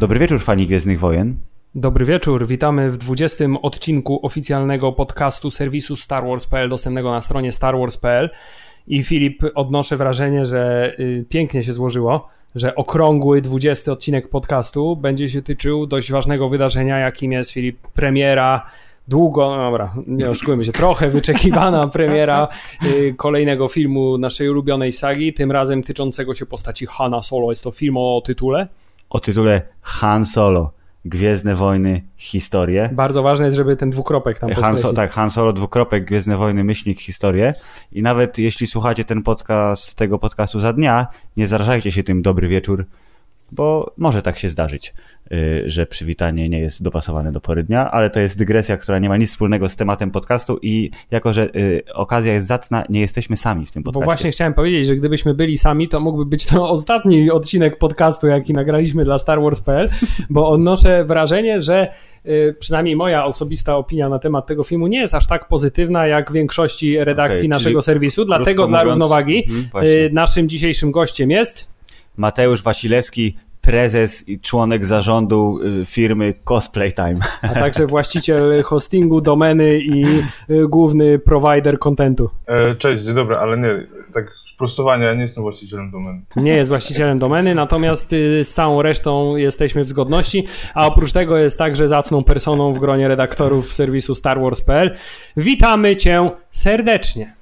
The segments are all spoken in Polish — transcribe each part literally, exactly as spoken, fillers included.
Dobry wieczór, fani Gwiezdnych Wojen. Dobry wieczór, witamy w dwudziestym odcinku oficjalnego podcastu serwisu Star Wars kropka p l, dostępnego na stronie Star Wars kropka p l. I Filip, odnoszę wrażenie, że y, pięknie się złożyło, że okrągły dwudziesty odcinek podcastu będzie się tyczył dość ważnego wydarzenia, jakim jest, Filip, premiera długo, no dobra, nie oszukujmy się, trochę wyczekiwana premiera y, kolejnego filmu naszej ulubionej sagi, tym razem tyczącego się postaci Hana Solo. Jest to film o tytule? O tytule Han Solo. Gwiezdne Wojny, Historie. Bardzo ważne jest, żeby ten dwukropek tam Han so, Tak, Han Solo, dwukropek, Gwiezdne Wojny, myślnik, Historie. I nawet jeśli słuchacie ten podcast, tego podcastu za dnia, nie zarażajcie się tym dobry wieczór, bo może tak się zdarzyć, że przywitanie nie jest dopasowane do pory dnia, ale to jest dygresja, która nie ma nic wspólnego z tematem podcastu i jako, że okazja jest zacna, nie jesteśmy sami w tym podcaście. Bo właśnie chciałem powiedzieć, że gdybyśmy byli sami, to mógłby być to ostatni odcinek podcastu, jaki nagraliśmy dla Star Wars kropka p l, bo odnoszę wrażenie, że przynajmniej moja osobista opinia na temat tego filmu nie jest aż tak pozytywna jak w większości redakcji okay, naszego serwisu, dlatego mówiąc, dla równowagi hmm, naszym dzisiejszym gościem jest... Mateusz Wasilewski, prezes i członek zarządu firmy Cosplay Time. A także właściciel hostingu, domeny i główny provider kontentu. Cześć, dzień dobry, ale nie, tak sprostowanie, ja nie jestem właścicielem domeny. Nie jest właścicielem domeny, natomiast z całą resztą jesteśmy w zgodności, a oprócz tego jest także zacną personą w gronie redaktorów serwisu Star Wars kropka p l. Witamy cię serdecznie.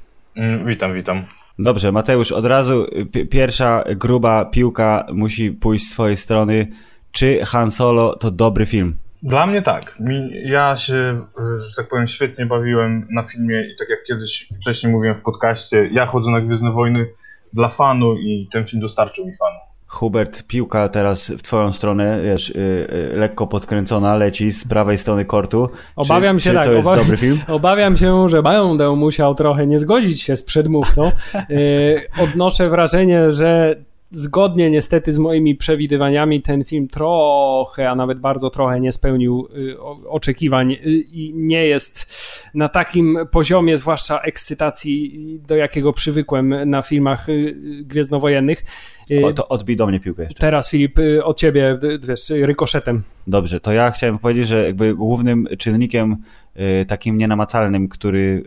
Witam, witam. Dobrze, Mateusz, od razu p- pierwsza gruba piłka musi pójść z twojej strony. Czy Han Solo to dobry film? Dla mnie tak. Ja się, że tak powiem, świetnie bawiłem na filmie i tak jak kiedyś wcześniej mówiłem w podcaście, ja chodzę na Gwiezdne Wojny dla fanu i ten film dostarczył mi fanu. Hubert, piłka teraz w twoją stronę, wiesz, yy, yy, lekko podkręcona, leci z prawej strony kortu. Obawiam czy, się, czy tak, to jest obaw... dobry film? Obawiam się, że Będę musiał trochę nie zgodzić się z przedmówcą. Yy, odnoszę wrażenie, że zgodnie niestety z moimi przewidywaniami ten film trochę, a nawet bardzo trochę nie spełnił y, oczekiwań y, i nie jest na takim poziomie, zwłaszcza ekscytacji, do jakiego przywykłem na filmach y, gwiezdnowojennych. O, to odbij do mnie piłkę jeszcze. Teraz, Filip, od ciebie, wiesz, rykoszetem. Dobrze, to ja chciałem powiedzieć, że jakby głównym czynnikiem takim nienamacalnym, który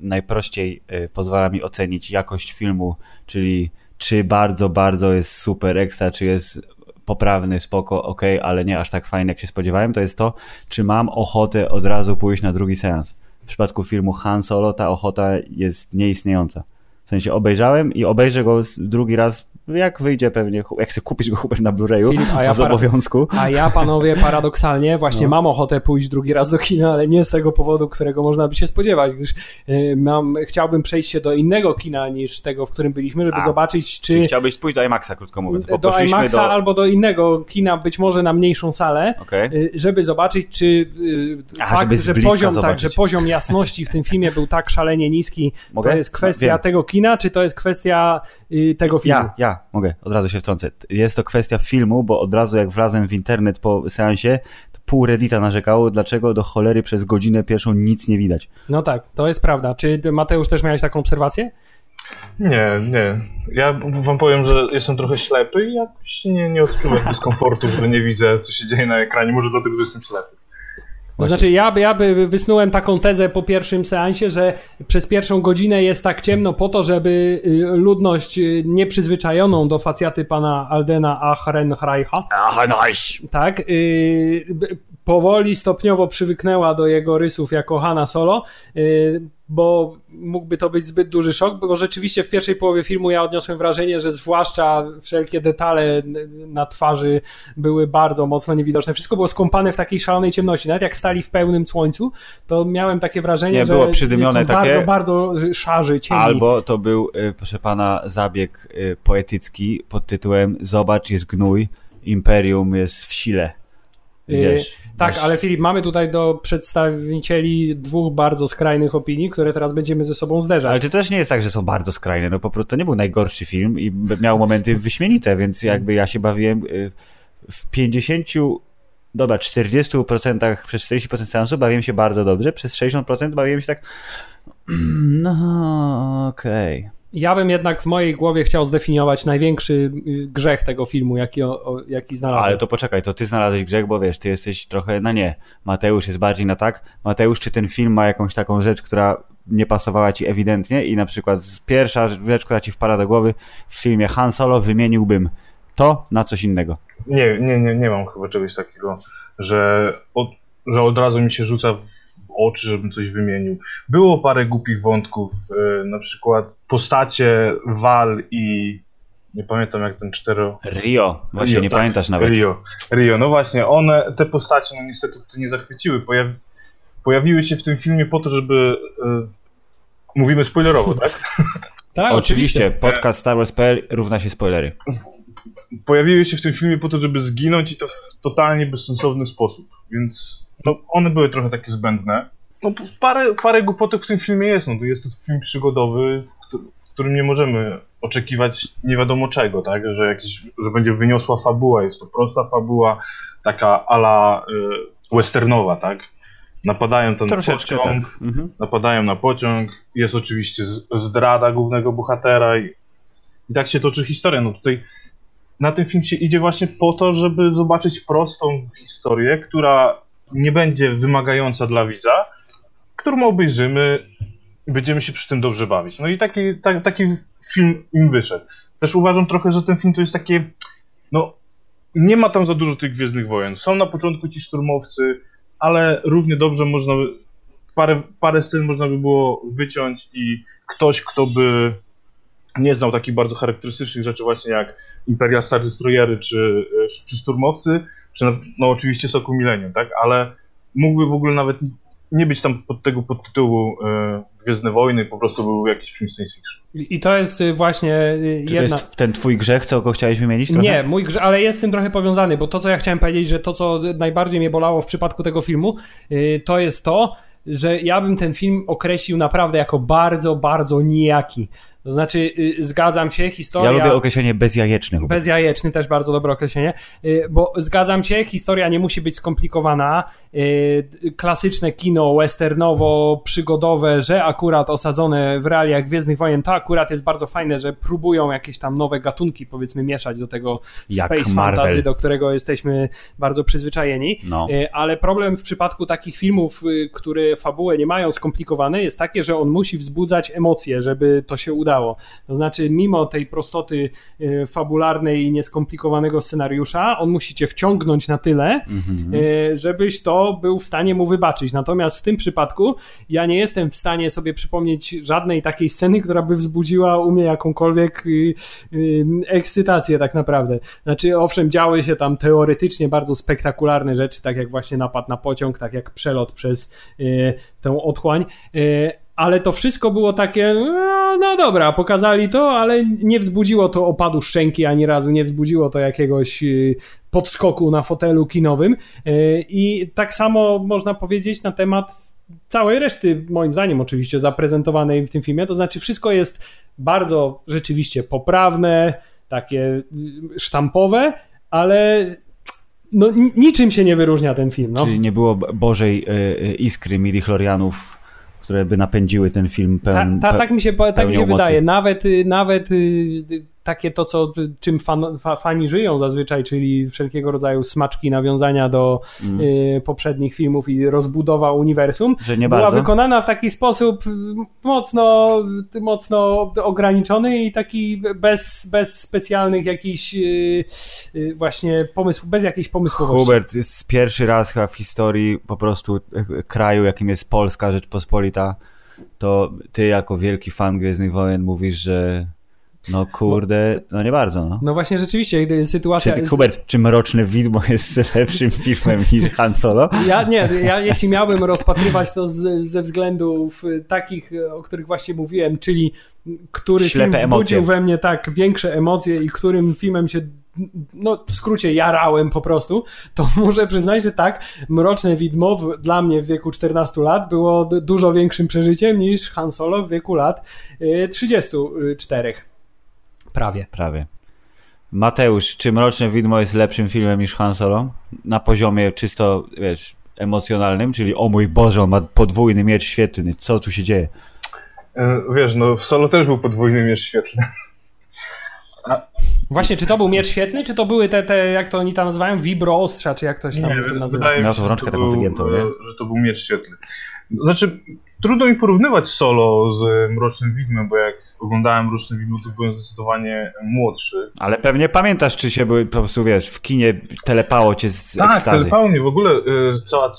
najprościej pozwala mi ocenić jakość filmu, czyli czy bardzo, bardzo jest super, ekstra, czy jest poprawny, spoko, okej, okay, ale nie aż tak fajny, jak się spodziewałem, to jest to, czy mam ochotę od razu pójść na drugi seans. W przypadku filmu Han Solo ta ochota jest nieistniejąca. W sensie obejrzałem i obejrzę go drugi raz, jak wyjdzie pewnie, jak sobie kupisz go Hubert na Blu-rayu, Filip, a ja z obowiązku. Para, a ja, panowie, paradoksalnie właśnie no. mam ochotę pójść drugi raz do kina, ale nie z tego powodu, którego można by się spodziewać, gdyż y, mam, chciałbym przejść się do innego kina niż tego, w którym byliśmy, żeby a, zobaczyć, czy... Czyli chciałbyś pójść do IMAXa, krótko mówiąc. Bo do IMAXa do... albo do innego kina, być może na mniejszą salę, okay. y, żeby zobaczyć, czy y, Aha, fakt, że poziom, tak, że poziom jasności w tym filmie był tak szalenie niski, Mogę? to jest kwestia Wiem. tego kina, czy to jest kwestia y, tego filmu. Ja, ja. Mogę, od razu się wtrącę. Jest to kwestia filmu, bo od razu jak wlazłem w internet po seansie, pół Reddita narzekało, dlaczego do cholery przez godzinę pierwszą nic nie widać. No tak, to jest prawda. Czy Mateusz też miałeś taką obserwację? Nie, nie. Ja wam powiem, że jestem trochę ślepy i jakoś nie, nie odczułem dyskomfortu, że nie widzę, co się dzieje na ekranie. Może dlatego, że jestem ślepy. To znaczy ja, ja by wysnułem taką tezę po pierwszym seansie, że przez pierwszą godzinę jest tak ciemno po to, żeby ludność nieprzyzwyczajoną do facjaty pana Aldena Ehrenreicha, tak, yy, powoli, stopniowo przywyknęła do jego rysów jako Hana Solo, yy, bo mógłby to być zbyt duży szok, bo rzeczywiście w pierwszej połowie filmu ja odniosłem wrażenie, że zwłaszcza wszelkie detale na twarzy były bardzo mocno niewidoczne. Wszystko było skąpane w takiej szalonej ciemności. Nawet jak stali w pełnym słońcu, to miałem takie wrażenie, nie, że było przydymione takie, bardzo, bardzo szarzy, ciemni. Albo to był, proszę pana, zabieg poetycki pod tytułem "Zobacz, jest gnój, imperium jest w sile". Wiesz, tak, wiesz. Ale Filip, mamy tutaj do przedstawicieli dwóch bardzo skrajnych opinii, które teraz będziemy ze sobą zderzać. Ale to też nie jest tak, że są bardzo skrajne, no po prostu to nie był najgorszy film i miał momenty wyśmienite, więc jakby ja się bawiłem w pięćdziesiąt, dobra, czterdzieści procent, przez czterdzieści procent seansu bawiłem się bardzo dobrze, przez sześćdziesiąt procent bawiłem się tak, no okej. Okay. Ja bym jednak w mojej głowie chciał zdefiniować największy grzech tego filmu, jaki, o, o, jaki znalazłem. Ale to poczekaj, to ty znalazłeś grzech, bo wiesz, ty jesteś trochę na nie. Mateusz jest bardziej na tak. Mateusz, czy ten film ma jakąś taką rzecz, która nie pasowała ci ewidentnie i na przykład pierwsza rzecz, która ci wpada do głowy w filmie Han Solo, wymieniłbym to na coś innego. Nie, nie, nie, nie mam chyba czegoś takiego, że od, że od razu mi się rzuca w oczy, żebym coś wymienił. Było parę głupich wątków, na przykład postacie Val i nie pamiętam jak ten cztero... Rio, właśnie Rio, nie tak. Pamiętasz nawet. Rio, Rio, no właśnie, one, te postacie no niestety nie zachwyciły. Pojawi... Pojawiły się w tym filmie po to, żeby... Mówimy spoilerowo, tak? Tak, oczywiście. Podcast Star Wars kropka p l równa się spoilery. Pojawiły się w tym filmie po to, żeby zginąć i to w totalnie bezsensowny sposób, więc... No, one były trochę takie zbędne. No, parę, parę głupotek w tym filmie jest. No, to jest to film przygodowy, w którym nie możemy oczekiwać nie wiadomo czego, tak? Że, jakiś, że będzie wyniosła fabuła. Jest to prosta fabuła, taka a la y, westernowa, tak? Napadają tam na pociąg, tak. mhm. napadają na pociąg, jest oczywiście zdrada głównego bohatera i, i tak się toczy historia. No, tutaj na ten film się idzie właśnie po to, żeby zobaczyć prostą historię, która nie będzie wymagająca dla widza, którą obejrzymy i będziemy się przy tym dobrze bawić. No i taki, ta, taki film im wyszedł. Też uważam trochę, że ten film to jest takie, no nie ma tam za dużo tych Gwiezdnych Wojen. Są na początku ci szturmowcy, ale równie dobrze można by, parę, parę scen można by było wyciąć i ktoś, kto by nie znał takich bardzo charakterystycznych rzeczy właśnie jak Imperia Star Destroyery czy, czy Szturmowcy, czy na, no oczywiście Sokół Milenium, tak? Ale mógłby w ogóle nawet nie być tam pod tego podtytułu e, Gwiezdne Wojny, po prostu był jakiś film science fiction. I to jest właśnie czy jedna... to jest ten twój grzech, co go chciałeś wymienić? Trochę? Nie, mój grzech, ale jest z tym trochę powiązany, bo to, co ja chciałem powiedzieć, że to, co najbardziej mnie bolało w przypadku tego filmu, y, to jest to, że ja bym ten film określił naprawdę jako bardzo, bardzo nijaki. To znaczy, y, zgadzam się, historia... Ja lubię określenie bezjajeczny. Bezjajeczny, też bardzo dobre określenie, y, bo zgadzam się, historia nie musi być skomplikowana. Y, klasyczne kino westernowo-przygodowe, że akurat osadzone w realiach Gwiezdnych Wojen, to akurat jest bardzo fajne, że próbują jakieś tam nowe gatunki, powiedzmy, mieszać do tego jak space Marvel. Fantasy, do którego jesteśmy bardzo przyzwyczajeni. No. Y, ale problem w przypadku takich filmów, y, które fabułę nie mają skomplikowane, jest takie, że on musi wzbudzać emocje, żeby to się udało. To znaczy, mimo tej prostoty fabularnej i nieskomplikowanego scenariusza, on musi cię wciągnąć na tyle, mm-hmm. żebyś to był w stanie mu wybaczyć. Natomiast w tym przypadku ja nie jestem w stanie sobie przypomnieć żadnej takiej sceny, która by wzbudziła u mnie jakąkolwiek ekscytację tak naprawdę. Znaczy, owszem, działy się tam teoretycznie bardzo spektakularne rzeczy, tak jak właśnie napad na pociąg, tak jak przelot przez tę otchłań, ale to wszystko było takie, no, no dobra, pokazali to, ale nie wzbudziło to opadu szczęki ani razu, nie wzbudziło to jakiegoś podskoku na fotelu kinowym. I tak samo można powiedzieć na temat całej reszty, moim zdaniem oczywiście, zaprezentowanej w tym filmie. To znaczy wszystko jest bardzo rzeczywiście poprawne, takie sztampowe, ale... no, niczym się nie wyróżnia ten film. No. Czyli nie było Bożej iskry midichlorianów, które by napędziły ten film pełen, ta, ta, tak mi się, tak mi się wydaje. Nawet, nawet takie to, co, czym fan, fa, fani żyją zazwyczaj, czyli wszelkiego rodzaju smaczki, nawiązania do mm. y, poprzednich filmów i rozbudowa uniwersum, że nie była bardzo wykonana w taki sposób mocno, mocno ograniczony i taki bez, bez specjalnych jakichś y, y, właśnie pomysłów, bez jakiejś pomysłowości. Hubert, jest pierwszy raz chyba w historii po prostu kraju, jakim jest Polska Rzeczpospolita, to ty jako wielki fan Gwiezdnych Wojen mówisz, że no kurde, no nie bardzo. No, no właśnie rzeczywiście, gdy sytuacja... Czy, Hubert, czy Mroczne Widmo jest lepszym filmem niż Han Solo? Ja nie, ja jeśli miałbym rozpatrywać to z, ze względów takich, o których właśnie mówiłem, czyli który ślepe film wzbudził emocje we mnie tak większe emocje i którym filmem się, no w skrócie, jarałem po prostu, to muszę przyznać, że tak, Mroczne Widmo w, dla mnie w wieku czternastu lat było dużo większym przeżyciem niż Han Solo w wieku lat trzydziestu czterech. Prawie. Prawie. Mateusz, czy Mroczne Widmo jest lepszym filmem niż Han Solo? Na poziomie czysto, wiesz, emocjonalnym, czyli o mój Boże, on ma podwójny miecz świetlny, co tu się dzieje? Wiesz, no w Solo też był podwójny miecz świetlny. A... Właśnie, czy to był miecz świetlny, czy to były te, te jak to oni tam nazywają, wibroostrza, czy jak ktoś tam nie, to nazywa? Wydaje mi się, no, to taką był, wygiętą, nie? Że to był miecz świetlny. Znaczy, trudno mi porównywać Solo z Mrocznym Widmem, bo jak oglądałem Mroczne Widmo, to byłem zdecydowanie młodszy. Ale pewnie pamiętasz, czy się były, po prostu, wiesz, w kinie telepało cię z tak, ekstazji. Tak, telepało mnie w ogóle y, cała,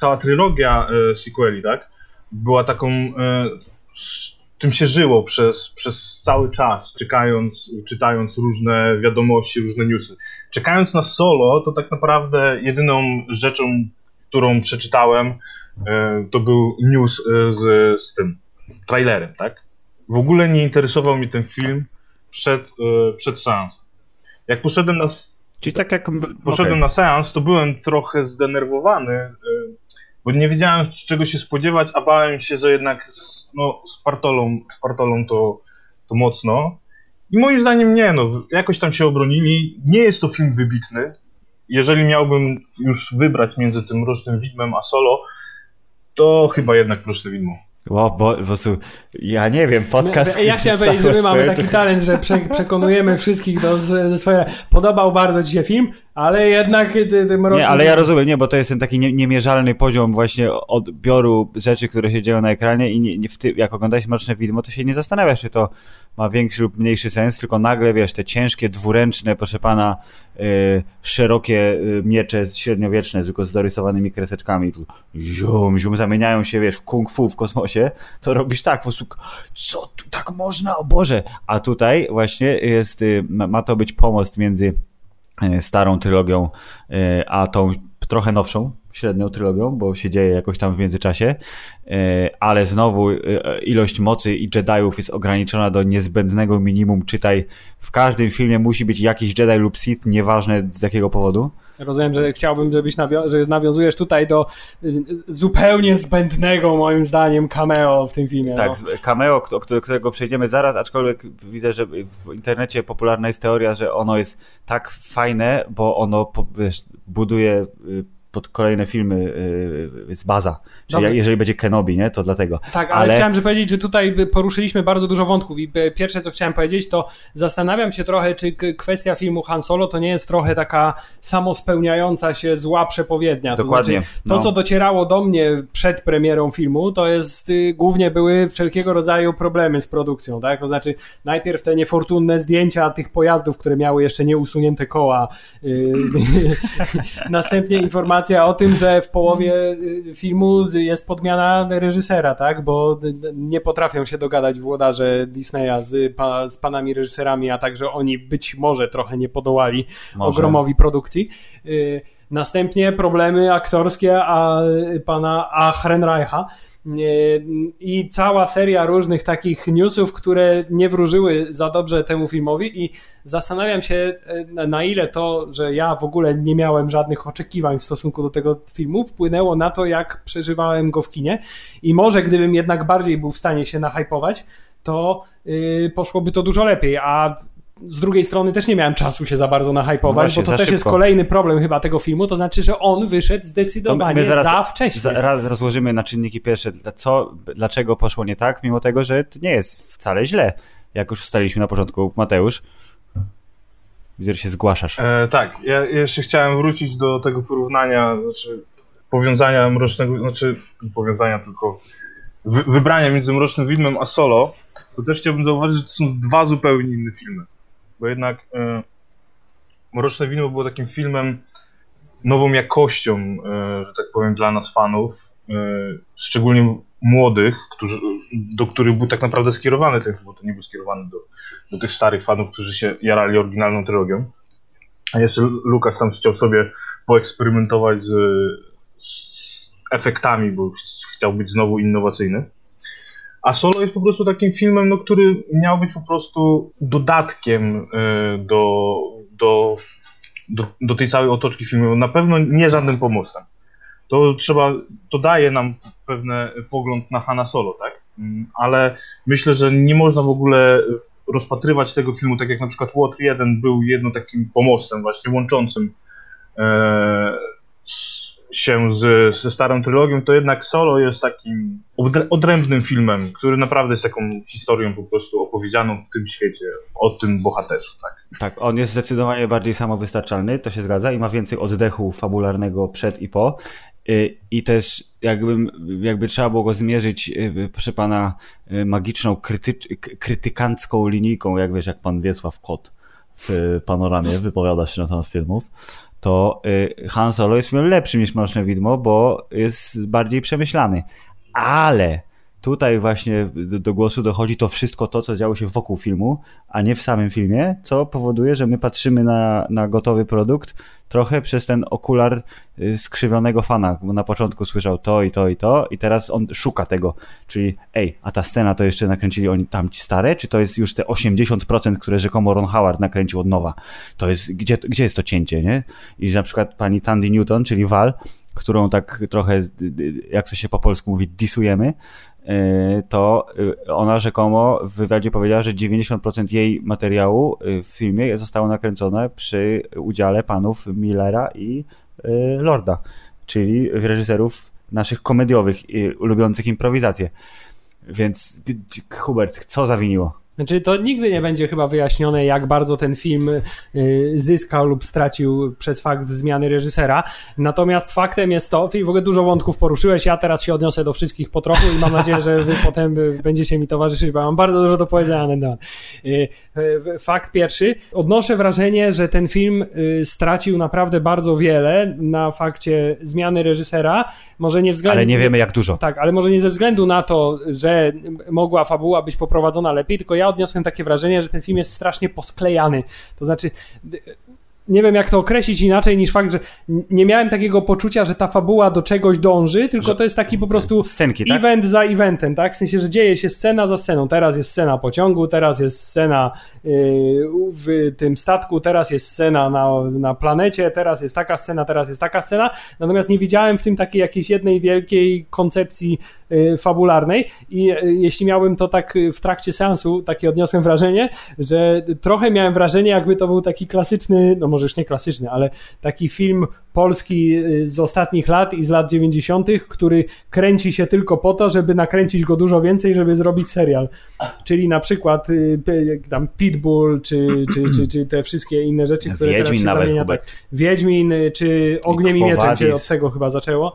cała trylogia y, sequeli, tak? Była taką... Y, czym się żyło przez, przez cały czas, czekając, czytając różne wiadomości, różne newsy. Czekając na Solo, to tak naprawdę jedyną rzeczą, którą przeczytałem, to był news z, z tym trailerem, tak? W ogóle nie interesował mnie ten film przed, przed seansem. Jak poszedłem na, czyli tak jak... poszedłem okay. na seans, to byłem trochę zdenerwowany, bo nie wiedziałem, czego się spodziewać, a bałem się, że jednak z, no, z partolą, z partolą to, to mocno. I moim zdaniem nie, no, jakoś tam się obronili. Nie jest to film wybitny. Jeżeli miałbym już wybrać między tym Mrocznym Widmem a Solo, to chyba jednak Mroczne Widmo. Wow, bo, bo ja nie wiem, podcast... Ja, ja chciałem powiedzieć, że my mamy taki talent, że prze, przekonujemy wszystkich do, do swojego... Podobał bardzo ci się film, ale jednak... Mroczny... Nie, ale ja rozumiem, nie, bo to jest ten taki nie, niemierzalny poziom właśnie odbioru rzeczy, które się dzieją na ekranie i nie, nie w ty, jak oglądasz Mroczne Widmo, to się nie zastanawiasz, czy to ma większy lub mniejszy sens, tylko nagle, wiesz, te ciężkie, dwuręczne, proszę pana, yy, szerokie miecze średniowieczne, tylko z dorysowanymi kreseczkami, tu zium, zium, zamieniają się, wiesz, w kung fu w kosmosie, to robisz tak, po prostu, co tu tak można, o Boże! A tutaj właśnie jest, yy, ma to być pomost między starą trylogią, yy, a tą trochę nowszą, średnią trylogią, bo się dzieje jakoś tam w międzyczasie, ale znowu ilość mocy i Jediów jest ograniczona do niezbędnego minimum, czytaj, w każdym filmie musi być jakiś Jedi lub Sith, nieważne z jakiego powodu. Rozumiem, że chciałbym, żebyś nawio- że nawiązujesz tutaj do zupełnie zbędnego, moim zdaniem, cameo w tym filmie. Tak, no. Cameo, do którego przejdziemy zaraz, aczkolwiek widzę, że w internecie popularna jest teoria, że ono jest tak fajne, bo ono, wiesz, buduje pod kolejne filmy, jest baza. Czyli dobrze. Jeżeli będzie Kenobi, nie, to dlatego. Tak, ale, ale chciałem że powiedzieć, że tutaj poruszyliśmy bardzo dużo wątków i pierwsze, co chciałem powiedzieć, to zastanawiam się trochę, czy kwestia filmu Han Solo to nie jest trochę taka samospełniająca się zła przepowiednia. Dokładnie. To, znaczy, to no. co docierało do mnie przed premierą filmu, to jest głównie były wszelkiego rodzaju problemy z produkcją, tak? To znaczy najpierw te niefortunne zdjęcia tych pojazdów, które miały jeszcze nieusunięte koła. Następnie informacja o tym, że w połowie filmu jest podmiana reżysera, tak? Bo nie potrafią się dogadać włodarze Disneya z, pa, z panami reżyserami, a także oni być może trochę nie podołali może. Ogromowi produkcji. Następnie problemy aktorskie a, pana Ehrenreicha i cała seria różnych takich newsów, które nie wróżyły za dobrze temu filmowi i zastanawiam się, na ile to, że ja w ogóle nie miałem żadnych oczekiwań w stosunku do tego filmu, wpłynęło na to, jak przeżywałem go w kinie i może gdybym jednak bardziej był w stanie się nahypować, to yy, poszłoby to dużo lepiej, a z drugiej strony też nie miałem czasu się za bardzo nahypować, właśnie, bo to też szybko. Jest kolejny problem chyba tego filmu, to znaczy, że on wyszedł zdecydowanie zaraz, za wcześnie. Zaraz rozłożymy na czynniki pierwsze, co, dlaczego poszło nie tak, mimo tego, że to nie jest wcale źle, jak już ustaliliśmy na początku. Mateusz, widzę, że się zgłaszasz. E, tak, ja jeszcze chciałem wrócić do tego porównania, znaczy powiązania mrocznego, znaczy powiązania tylko wy, wybrania między Mrocznym Widmem a Solo, to też chciałbym zauważyć, że to są dwa zupełnie inne filmy. Bo jednak e, Mroczne Widmo było takim filmem nową jakością, e, że tak powiem, dla nas fanów, e, szczególnie młodych, którzy, do których był tak naprawdę skierowany ten film, bo to nie był skierowany do, do tych starych fanów, którzy się jarali oryginalną trylogią. A jeszcze Lucas tam chciał sobie poeksperymentować z, z efektami, bo ch- chciał być znowu innowacyjny. A Solo jest po prostu takim filmem, no, który miał być po prostu dodatkiem do, do, do, do tej całej otoczki filmu. Na pewno nie żadnym pomostem. To trzeba, to daje nam pewne pogląd na Hana Solo, tak? Ale myślę, że nie można w ogóle rozpatrywać tego filmu tak jak na przykład Water jeden był jedno takim pomostem właśnie łączącym e, się z, ze starą trylogią, to jednak Solo jest takim odrębnym filmem, który naprawdę jest taką historią po prostu opowiedzianą w tym świecie, o tym bohaterze. Tak, tak, on jest zdecydowanie bardziej samowystarczalny, to się zgadza, i ma więcej oddechu fabularnego przed i po. I też jakby, jakby trzeba było go zmierzyć, proszę pana, magiczną, kryty, krytykancką linijką, jak wiesz, jak pan Wiesław Kot w Panoramie wypowiada się na temat filmów, to Han Solo jest filmem lepszym niż Mroczne Widmo, bo jest bardziej przemyślany. Ale tutaj właśnie do głosu dochodzi to wszystko to, co działo się wokół filmu, a nie w samym filmie, co powoduje, że my patrzymy na, na gotowy produkt trochę przez ten okular skrzywionego fana, bo na początku słyszał to i to i to i teraz on szuka tego, czyli ej, a ta scena to jeszcze nakręcili oni tamci stare, czy to jest już te osiemdziesiąt procent, które rzekomo Ron Howard nakręcił od nowa, to jest, gdzie, gdzie jest to cięcie, nie? I na przykład pani Thandiwe Newton, czyli Val, którą tak trochę, jak to się po polsku mówi, disujemy, to ona rzekomo w wywiadzie powiedziała, że dziewięćdziesiąt procent jej materiału w filmie zostało nakręcone przy udziale panów Millera i Lorda, czyli reżyserów naszych komediowych i lubiących improwizację. Więc Hubert, co zawiniło? Znaczy, to nigdy nie będzie chyba wyjaśnione, jak bardzo ten film zyskał lub stracił przez fakt zmiany reżysera. Natomiast faktem jest to, i w ogóle dużo wątków poruszyłeś, ja teraz się odniosę do wszystkich po trochu i mam nadzieję, że wy potem będziecie mi towarzyszyć, bo mam bardzo dużo do powiedzenia na ten temat. Fakt pierwszy, odnoszę wrażenie, że ten film stracił naprawdę bardzo wiele na fakcie zmiany reżysera. Może nie względu... Ale nie wiemy, jak dużo. Tak, ale może nie ze względu na to, że mogła fabuła być poprowadzona lepiej, tylko ja odniosłem takie wrażenie, że ten film jest strasznie posklejany. To znaczy... nie wiem, jak to określić inaczej niż fakt, że nie miałem takiego poczucia, że ta fabuła do czegoś dąży, tylko że to jest taki po prostu scenki, tak? Event za eventem, tak? W sensie, że dzieje się scena za sceną. Teraz jest scena pociągu, teraz jest scena yy, w tym statku, teraz jest scena na, na planecie, teraz jest taka scena, teraz jest taka scena. Natomiast nie widziałem w tym takiej jakiejś jednej wielkiej koncepcji yy, fabularnej i y, jeśli miałbym to tak w trakcie seansu, takie odniosłem wrażenie, że trochę miałem wrażenie, jakby to był taki klasyczny, no może już nie klasyczny, ale taki film polski z ostatnich lat i z lat dziewięćdziesiątych, który kręci się tylko po to, żeby nakręcić go dużo więcej, żeby zrobić serial. Czyli na przykład tam Pitbull, czy, czy, czy, czy te wszystkie inne rzeczy, które Wiedźmin teraz się nawet zamienia. Tak, Wiedźmin, czy Ogniem i Mieczem się od tego chyba zaczęło.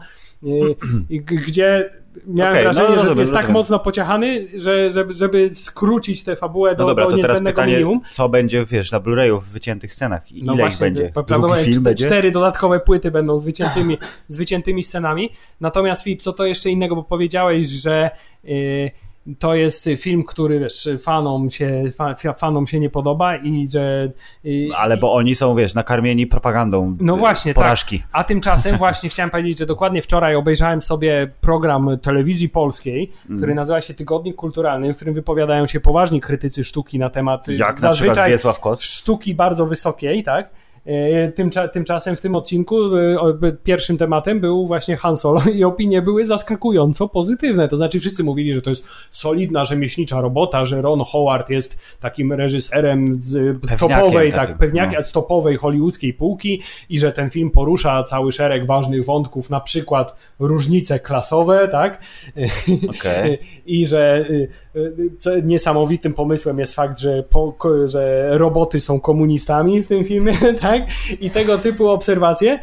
Gdzie miałem okay, wrażenie, no, że rozumiem, jest tak rozumiem. mocno pociachany, że, żeby, żeby skrócić tę fabułę do, no dobra, do niezbędnego pytanie, minimum. Co będzie, wiesz, na Blu-rayu w wyciętych scenach? I no ile właśnie, ich będzie? Prawdopodobnie cztery będzie? dodatkowe płyty będą z wyciętymi, z wyciętymi scenami. Natomiast Filip, co to jeszcze innego, bo powiedziałeś, że yy, to jest film, który wiesz, fanom się, fan, fanom się nie podoba i że... I, ale bo oni są, wiesz, nakarmieni propagandą no właśnie, porażki. Tak. A tymczasem właśnie chciałem powiedzieć, że dokładnie wczoraj obejrzałem sobie program telewizji polskiej, mm. który nazywa się Tygodnik Kulturalny, w którym wypowiadają się poważni krytycy sztuki na temat... Jak na przykład Wiesław Kot? Sztuki bardzo wysokiej, tak? Tymczasem w tym odcinku pierwszym tematem był właśnie Han Solo i opinie były zaskakująco pozytywne, to znaczy wszyscy mówili, że to jest solidna, rzemieślnicza robota, że Ron Howard jest takim reżyserem z topowej, tak, tak, pewniakiem, no. z topowej hollywoodzkiej półki i że ten film porusza cały szereg ważnych wątków, na przykład różnice klasowe, tak? Okay. I że niesamowitym pomysłem jest fakt, że, po, że roboty są komunistami w tym filmie, tak? I tego typu obserwacje.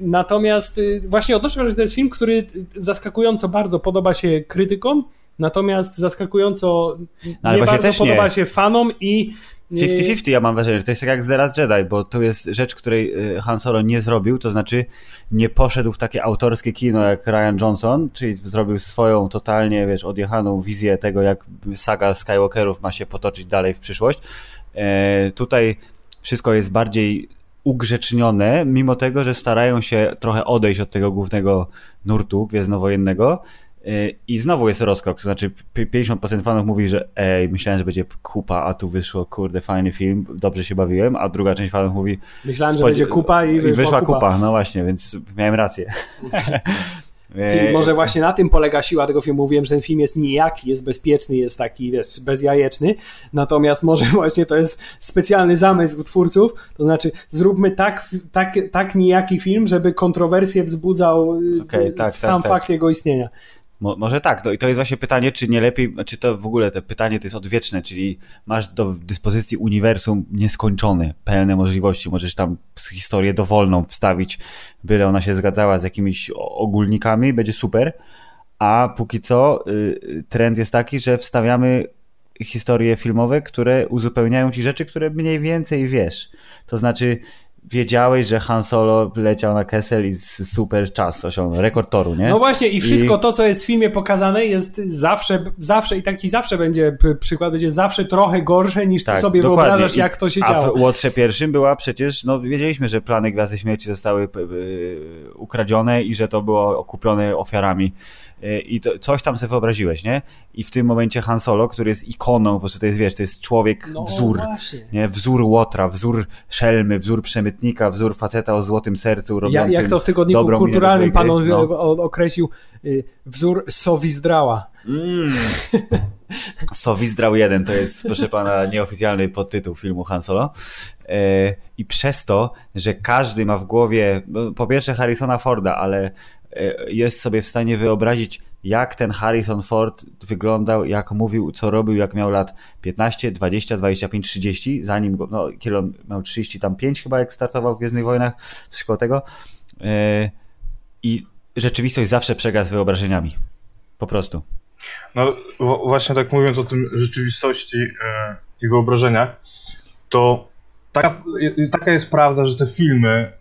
Natomiast właśnie odnoszę wrażenie, że to jest film, który zaskakująco bardzo podoba się krytykom, natomiast zaskakująco no, nie bardzo podoba nie. się fanom i fifty fifty ja mam wrażenie, że to jest tak jak z The Last Jedi, bo to jest rzecz, której Han Solo nie zrobił, to znaczy nie poszedł w takie autorskie kino jak Rian Johnson, czyli zrobił swoją totalnie, wiesz, odjechaną wizję tego, jak saga Skywalkerów ma się potoczyć dalej w przyszłość. E, tutaj wszystko jest bardziej ugrzecznione, mimo tego, że starają się trochę odejść od tego głównego nurtu gwiezdnowojennego i znowu jest rozkrok, to znaczy pięćdziesiąt procent fanów mówi, że ej, myślałem, że będzie kupa, a tu wyszło, kurde, fajny film, dobrze się bawiłem, a druga część fanów mówi... Myślałem, że będzie kupa i wyszła, i wyszła kupa. kupa. No właśnie, więc miałem rację. Film, może właśnie na tym polega siła tego filmu. Mówiłem, że ten film jest nijaki, jest bezpieczny, jest taki, wiesz, bezjajeczny. Natomiast może właśnie to jest specjalny zamysł twórców, to znaczy zróbmy tak, tak, tak nijaki film, żeby kontrowersje wzbudzał okay, tak, sam tak, fakt tak. jego istnienia. Mo, może tak, no i to jest właśnie pytanie, czy nie lepiej, czy to w ogóle to pytanie to jest odwieczne, czyli masz do dyspozycji uniwersum nieskończone, pełne możliwości, możesz tam historię dowolną wstawić, byle ona się zgadzała z jakimiś ogólnikami, będzie super, a póki co y, trend jest taki, że wstawiamy historie filmowe, które uzupełniają ci rzeczy, które mniej więcej wiesz, to znaczy wiedziałeś, że Han Solo leciał na Kessel i super czas osiągnął, rekord toru, nie? No właśnie i wszystko I... to, co jest w filmie pokazane jest zawsze, zawsze i taki zawsze będzie przykład, będzie zawsze trochę gorsze niż tak, ty sobie dokładnie. Wyobrażasz, jak to się I... działo. A w Łotrze pierwszym była przecież, no wiedzieliśmy, że plany Gwiazdy Śmierci zostały ukradzione i że to było okupione ofiarami. I to, coś tam sobie wyobraziłeś, nie? I w tym momencie Han Solo, który jest ikoną, po prostu to jest, wiesz, to jest człowiek no, wzór, nie? Wzór łotra, wzór szelmy, wzór przemytnika, wzór faceta o złotym sercu robiącym ja, jak to w tygodniku kulturalnym pan o, no. o, określił y, wzór Sowizdrała. Mm. Sowizdrał jeden to jest, proszę pana, nieoficjalny podtytuł filmu Han Solo. E, I przez to, że każdy ma w głowie, no, po pierwsze Harrisona Forda, ale jest sobie w stanie wyobrazić, jak ten Harrison Ford wyglądał, jak mówił, co robił, jak miał lat piętnaście, dwadzieścia, dwadzieścia pięć, trzydzieści, zanim go, no, kiedy on miał trzydzieści pięć chyba, jak startował w Gwiezdnych Wojnach, coś koło tego. I rzeczywistość zawsze przega z wyobrażeniami. Po prostu. No właśnie tak mówiąc o tym rzeczywistości i wyobrażeniach, to taka, taka jest prawda, że te filmy,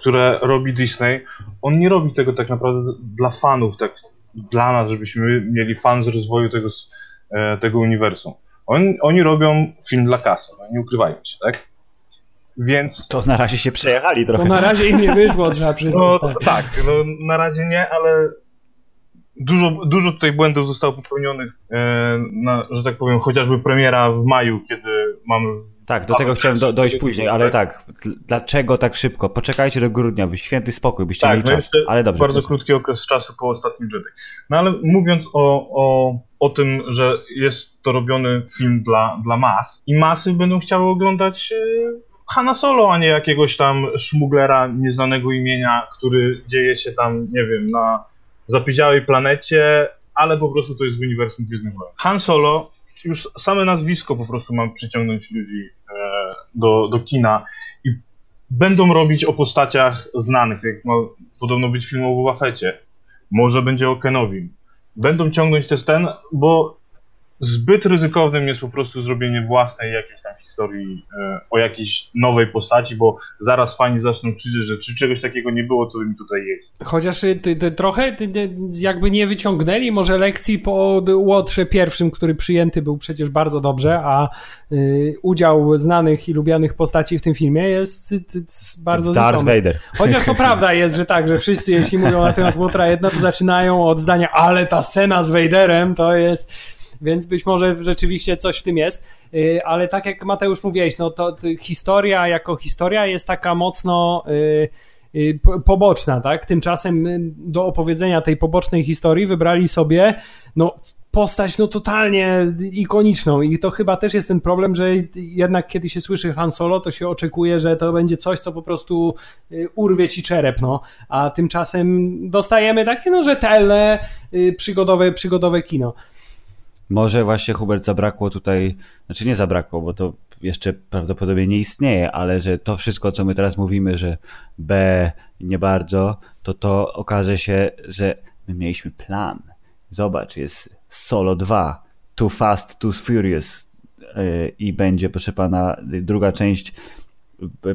które robi Disney, on nie robi tego tak naprawdę dla fanów, tak dla nas, żebyśmy mieli fan z rozwoju tego, tego uniwersum. On, oni robią film dla kasy, no nie ukrywajmy się, tak? Więc... To na razie się przejechali trochę. To na razie im nie wyszło, trzeba przyznać. No tak, tak no, na razie nie, ale dużo, dużo tutaj błędów zostało popełnionych, na, że tak powiem, chociażby premiera w maju, kiedy mamy... W... Tak, do tego chciałem do, dojść później, ale tak, dlaczego tak szybko? Poczekajcie do grudnia, byś święty spokój, byście tak, mieli czas, ale dobrze. Bardzo proszę. Krótki okres czasu po ostatnim Jedi. No ale mówiąc o, o, o tym, że jest to robiony film dla, dla mas i masy będą chciały oglądać Hana Solo, a nie jakiegoś tam szmuglera nieznanego imienia, który dzieje się tam, nie wiem, na zapiedziałej planecie, ale po prostu to jest w uniwersum Gwiezdnych Wojen. Han Solo, już same nazwisko po prostu ma przyciągnąć ludzi e, do, do kina i będą robić o postaciach znanych, jak ma podobno być film o Boba Fetcie, może będzie o Kenobi. Będą ciągnąć też ten, bo zbyt ryzykownym jest po prostu zrobienie własnej jakiejś tam historii e, o jakiejś nowej postaci, bo zaraz fani zaczną krzyczeć, że czy czegoś takiego nie było, co mi tutaj jest. Chociaż ty, ty, trochę ty, ty, jakby nie wyciągnęli może lekcji po Łotrze pierwszym, który przyjęty był przecież bardzo dobrze, a y, udział znanych i lubianych postaci w tym filmie jest y, y, bardzo Darth Vader. Chociaż to prawda jest, że tak, że wszyscy jeśli mówią na temat Łotra jedna, to zaczynają od zdania, ale ta scena z Vaderem to jest... Więc być może rzeczywiście coś w tym jest, ale tak jak Mateusz mówiłeś, no to historia jako historia jest taka mocno poboczna, tak? Tymczasem do opowiedzenia tej pobocznej historii wybrali sobie no postać no totalnie ikoniczną i to chyba też jest ten problem, że jednak kiedy się słyszy Han Solo, to się oczekuje, że to będzie coś, co po prostu urwie ci czerep, no. A tymczasem dostajemy takie no rzetelne, przygodowe, przygodowe kino. Może właśnie, Hubert, zabrakło tutaj, znaczy nie zabrakło, bo to jeszcze prawdopodobnie nie istnieje, ale że to wszystko, co my teraz mówimy, że B, nie bardzo, to to okaże się, że my mieliśmy plan. Zobacz, jest Solo dwa, Too Fast, Too Furious yy, i będzie, proszę pana, druga część.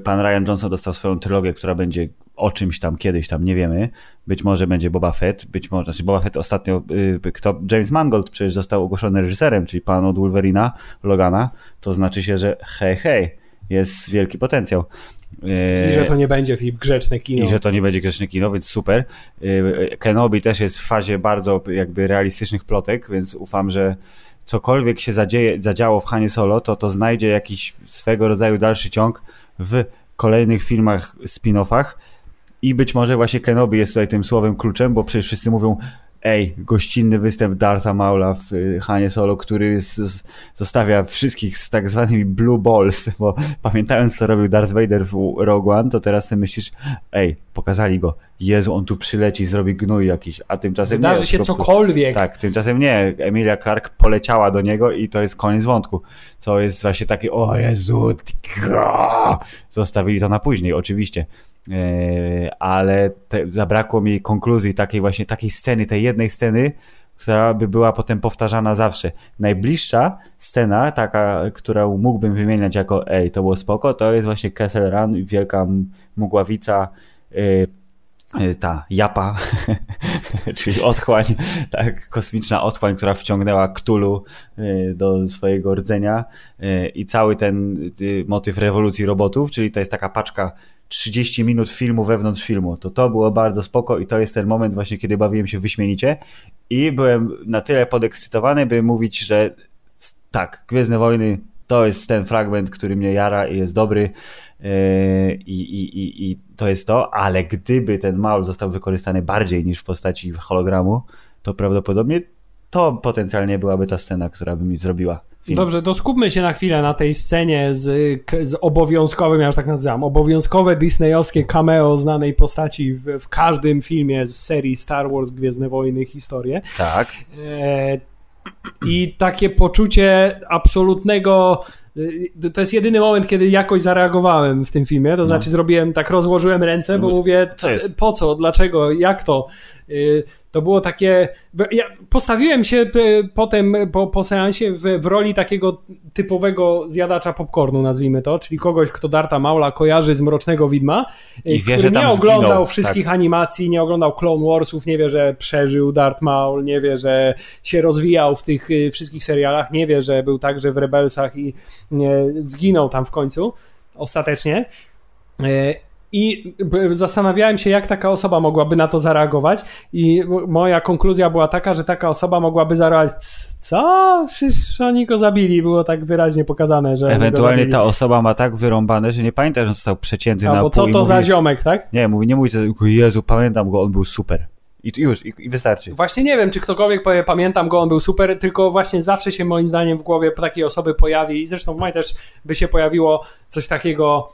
Pan Rian Johnson dostał swoją trylogię, która będzie o czymś tam kiedyś tam, nie wiemy. Być może będzie Boba Fett, być może, znaczy Boba Fett ostatnio, y, kto, James Mangold przecież został ogłoszony reżyserem, czyli pan od Wolverina, Logana, to znaczy się, że hej, hej, jest wielki potencjał. I że to nie będzie grzeczne kino. I że to nie będzie grzeczne kino, więc super. Kenobi też jest w fazie bardzo jakby realistycznych plotek, więc ufam, że cokolwiek się zadzieje, zadziało w Hanie Solo, to to znajdzie jakiś swego rodzaju dalszy ciąg w kolejnych filmach, spin-offach, I być może właśnie Kenobi jest tutaj tym słowem kluczem, bo przecież wszyscy mówią: ej, gościnny występ Dartha Maula w Hanie Solo, który zostawia wszystkich z tak zwanymi blue balls, bo pamiętając, co robił Darth Vader w Rogue One, to teraz ty myślisz: ej, pokazali go, Jezu, on tu przyleci, zrobi gnój jakiś, a tymczasem Wydarzy nie. Wydarzy się prostu, cokolwiek. Tak, tymczasem nie. Emilia Clarke poleciała do niego i to jest koniec wątku, co jest właśnie taki: o Jezu, tka! Zostawili to na później, oczywiście. Ale te, zabrakło mi konkluzji takiej właśnie, takiej sceny, tej jednej sceny, która by była potem powtarzana zawsze. Najbliższa scena, taka, którą mógłbym wymieniać jako ej, to było spoko, to jest właśnie Kessel Run, wielka mgławica, yy, yy, ta japa, czyli otchłań, tak, kosmiczna otchłań, która wciągnęła Cthulhu yy, do swojego rdzenia, yy, i cały ten yy, motyw rewolucji robotów, czyli to jest taka paczka trzydzieści minut filmu wewnątrz filmu. To to było bardzo spoko i to jest ten moment właśnie, kiedy bawiłem się wyśmienicie i byłem na tyle podekscytowany, by mówić, że tak, Gwiezdne Wojny to jest ten fragment, który mnie jara i jest dobry, i, i, i, i to jest to, ale gdyby ten Maul został wykorzystany bardziej niż w postaci hologramu, to prawdopodobnie to potencjalnie byłaby ta scena, która by mi zrobiła film. Dobrze, to skupmy się na chwilę na tej scenie z, z obowiązkowym, ja już tak nazywam, obowiązkowe disneyowskie cameo znanej postaci w, w każdym filmie z serii Star Wars Gwiezdne Wojny Historie. Tak. E, I takie poczucie absolutnego... To jest jedyny moment, kiedy jakoś zareagowałem w tym filmie, to no. znaczy zrobiłem tak, rozłożyłem ręce, bo mówię, co jest? Po co, dlaczego, jak to? To było takie... Ja postawiłem się potem po, po seansie w, w roli takiego typowego zjadacza popcornu, nazwijmy to, czyli kogoś, kto Dartha Maula kojarzy z Mrocznego Widma, i wie, który nie oglądał zginął, wszystkich tak. animacji, nie oglądał Clone Warsów, nie wie, że przeżył Darth Maul, nie wie, że się rozwijał w tych wszystkich serialach, nie wie, że był także w Rebelsach i nie, zginął tam w końcu, ostatecznie. I zastanawiałem się, jak taka osoba mogłaby na to zareagować, i moja konkluzja była taka, że taka osoba mogłaby zareagować: co? Przecież oni go zabili, było tak wyraźnie pokazane, że ewentualnie ta osoba ma tak wyrąbane, że nie pamięta, że on został przecięty. A, na pół. Bo co to mówi, za ziomek, tak? Nie, mówi, nie mówi, że Jezu, pamiętam go, on był super. I już, i, i wystarczy. Właśnie nie wiem, czy ktokolwiek powie, pamiętam go, on był super, tylko właśnie zawsze się moim zdaniem w głowie takiej osoby pojawi, i zresztą w mojej też by się pojawiło coś takiego: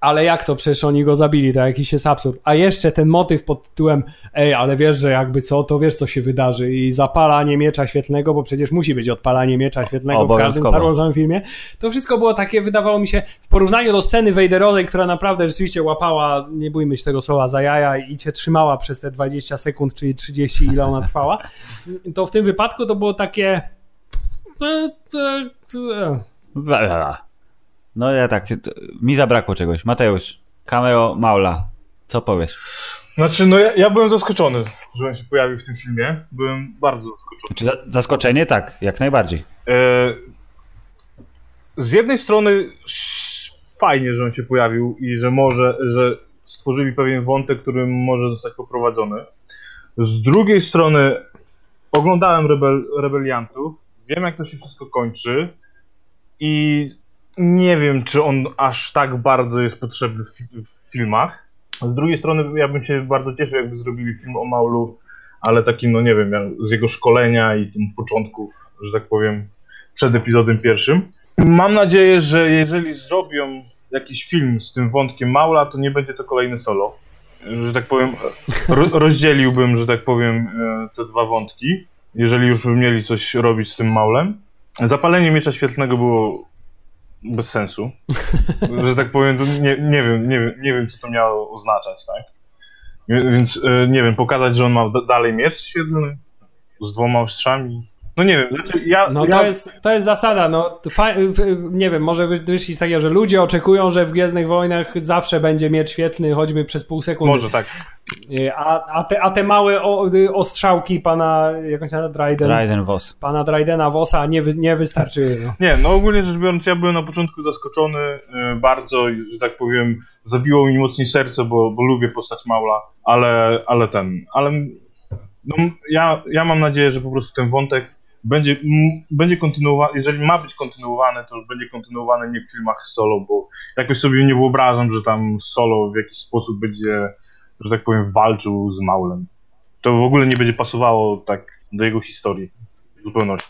ale jak to, przecież oni go zabili, to jakiś jest absurd. A jeszcze ten motyw pod tytułem: ej, ale wiesz, że jakby co, to wiesz, co się wydarzy, i zapalanie miecza świetlnego, bo przecież musi być odpalanie miecza świetlnego w każdym Star Warsowym filmie. To wszystko było takie, wydawało mi się, w porównaniu do sceny Vaderowej, która naprawdę rzeczywiście łapała, nie bójmy się tego słowa, za jaja i cię trzymała przez te dwadzieścia sekund, czyli trzydzieści, ile ona trwała, to w tym wypadku to było takie... No ja tak, mi zabrakło czegoś. Mateusz, cameo Maula, co powiesz? Znaczy, no ja, ja byłem zaskoczony, że on się pojawił w tym filmie. Byłem bardzo zaskoczony. Znaczy, zaskoczenie tak, jak najbardziej. E, z jednej strony fajnie, że on się pojawił i że może, że stworzyli pewien wątek, który może zostać poprowadzony. Z drugiej strony oglądałem rebel, rebeliantów, wiem, jak to się wszystko kończy, i nie wiem, czy on aż tak bardzo jest potrzebny w, fi- w filmach. Z drugiej strony ja bym się bardzo cieszył, jakby zrobili film o Maulu, ale takim, no nie wiem, z jego szkolenia i tym początków, że tak powiem, przed epizodem pierwszym. Mam nadzieję, że jeżeli zrobią jakiś film z tym wątkiem Maula, to nie będzie to kolejny Solo. Że tak powiem, ro- rozdzieliłbym, że tak powiem, te dwa wątki, jeżeli już by mieli coś robić z tym Maulem. Zapalenie miecza świetlnego było bez sensu, że tak powiem, nie, nie, wiem, nie, wiem, nie wiem, co to miało oznaczać, tak? Więc nie wiem, pokazać, że on ma d- dalej miecz świetlny z dwoma ostrzami. No nie wiem, znaczy ja... No ja... To, jest, to jest zasada, no fa- nie wiem, może wyszli z takiego, że ludzie oczekują, że w Gwiezdnych Wojnach zawsze będzie miecz świetlny, choćby przez pół sekundy. Może tak. A, a, te, a te małe o, ostrzałki pana, jak on się nazywa, Dryden? Dryden Voss. Pana Drydena Vossa nie, wy, nie wystarczyły. No. Nie, no ogólnie rzecz biorąc, ja byłem na początku zaskoczony bardzo, że tak powiem, zabiło mi mocniej serce, bo, bo lubię postać Maula, ale, ale ten, ale no, ja, ja mam nadzieję, że po prostu ten wątek Będzie, m, będzie kontynuowany, jeżeli ma być kontynuowane, to już będzie kontynuowane nie w filmach Solo, bo jakoś sobie nie wyobrażam, że tam Solo w jakiś sposób będzie że tak powiem, walczył z Maulem. To w ogóle nie będzie pasowało tak do jego historii w zupełności.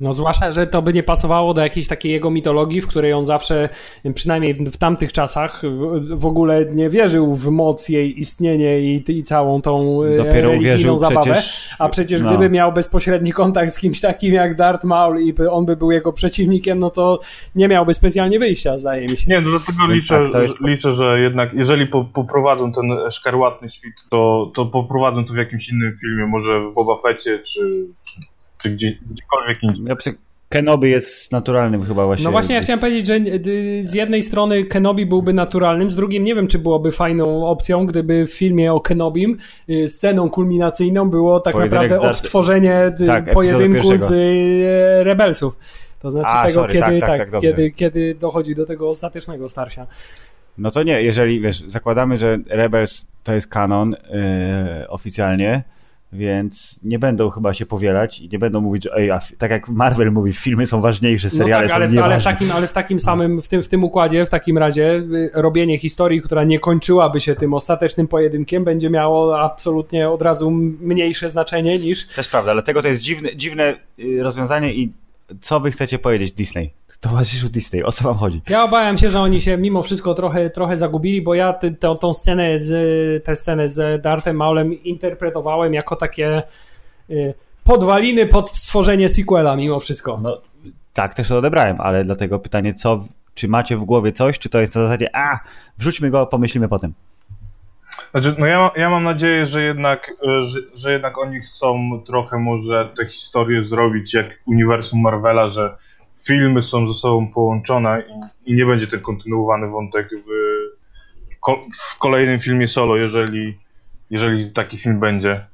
No zwłaszcza, że to by nie pasowało do jakiejś takiej jego mitologii, w której on zawsze, przynajmniej w tamtych czasach, w ogóle nie wierzył w moc, jej istnienie i, i całą tą dopiero religijną zabawę. Przecież, a przecież no. gdyby miał bezpośredni kontakt z kimś takim jak Darth Maul i on by był jego przeciwnikiem, no to nie miałby specjalnie wyjścia, zdaje mi się. Nie, no dlatego liczę, tak, jest... liczę, że jednak jeżeli poprowadzą ten szkarłatny świt, to, to poprowadzą to w jakimś innym filmie, może w Boba Fecie, czy... czy gdzie, gdziekolwiek indziej. Kenobi jest naturalnym chyba właśnie. No właśnie, ja chciałem powiedzieć, że z jednej strony Kenobi byłby naturalnym, z drugim nie wiem, czy byłoby fajną opcją, gdyby w filmie o Kenobim sceną kulminacyjną było tak Pojedynek naprawdę odtworzenie tak, pojedynku z Rebelsów. To znaczy A, tego, sorry, kiedy, tak, tak, tak, tak, kiedy, kiedy dochodzi do tego ostatecznego starcia. No to nie, jeżeli wiesz, zakładamy, że Rebels to jest kanon yy, oficjalnie, więc nie będą chyba się powielać i nie będą mówić, że ej, a tak jak Marvel mówi, filmy są ważniejsze, seriale no tak, ale, są nieważne. Ale w takim, ale w takim samym, w tym, w tym układzie, w takim razie robienie historii, która nie kończyłaby się tym ostatecznym pojedynkiem, będzie miało absolutnie od razu mniejsze znaczenie niż... Też prawda, dlatego to jest dziwne, dziwne rozwiązanie i co wy chcecie powiedzieć, Disney? Towarzyszu Disney, o co wam chodzi? Ja obawiam się, że oni się mimo wszystko trochę, trochę zagubili, bo ja t- t- tą scenę z, tę scenę z Darthem Maulem interpretowałem jako takie y, podwaliny pod stworzenie sequela mimo wszystko. No, tak, też to odebrałem, ale dlatego pytanie, co, czy macie w głowie coś, czy to jest na zasadzie, a, wrzućmy go, pomyślimy potem. Znaczy, no ja, ja mam nadzieję, że jednak, że, że jednak oni chcą trochę może tę historię zrobić jak uniwersum Marvela, że filmy są ze sobą połączone i, i nie będzie ten kontynuowany wątek w, w, ko, w kolejnym filmie solo, jeżeli, jeżeli taki film będzie.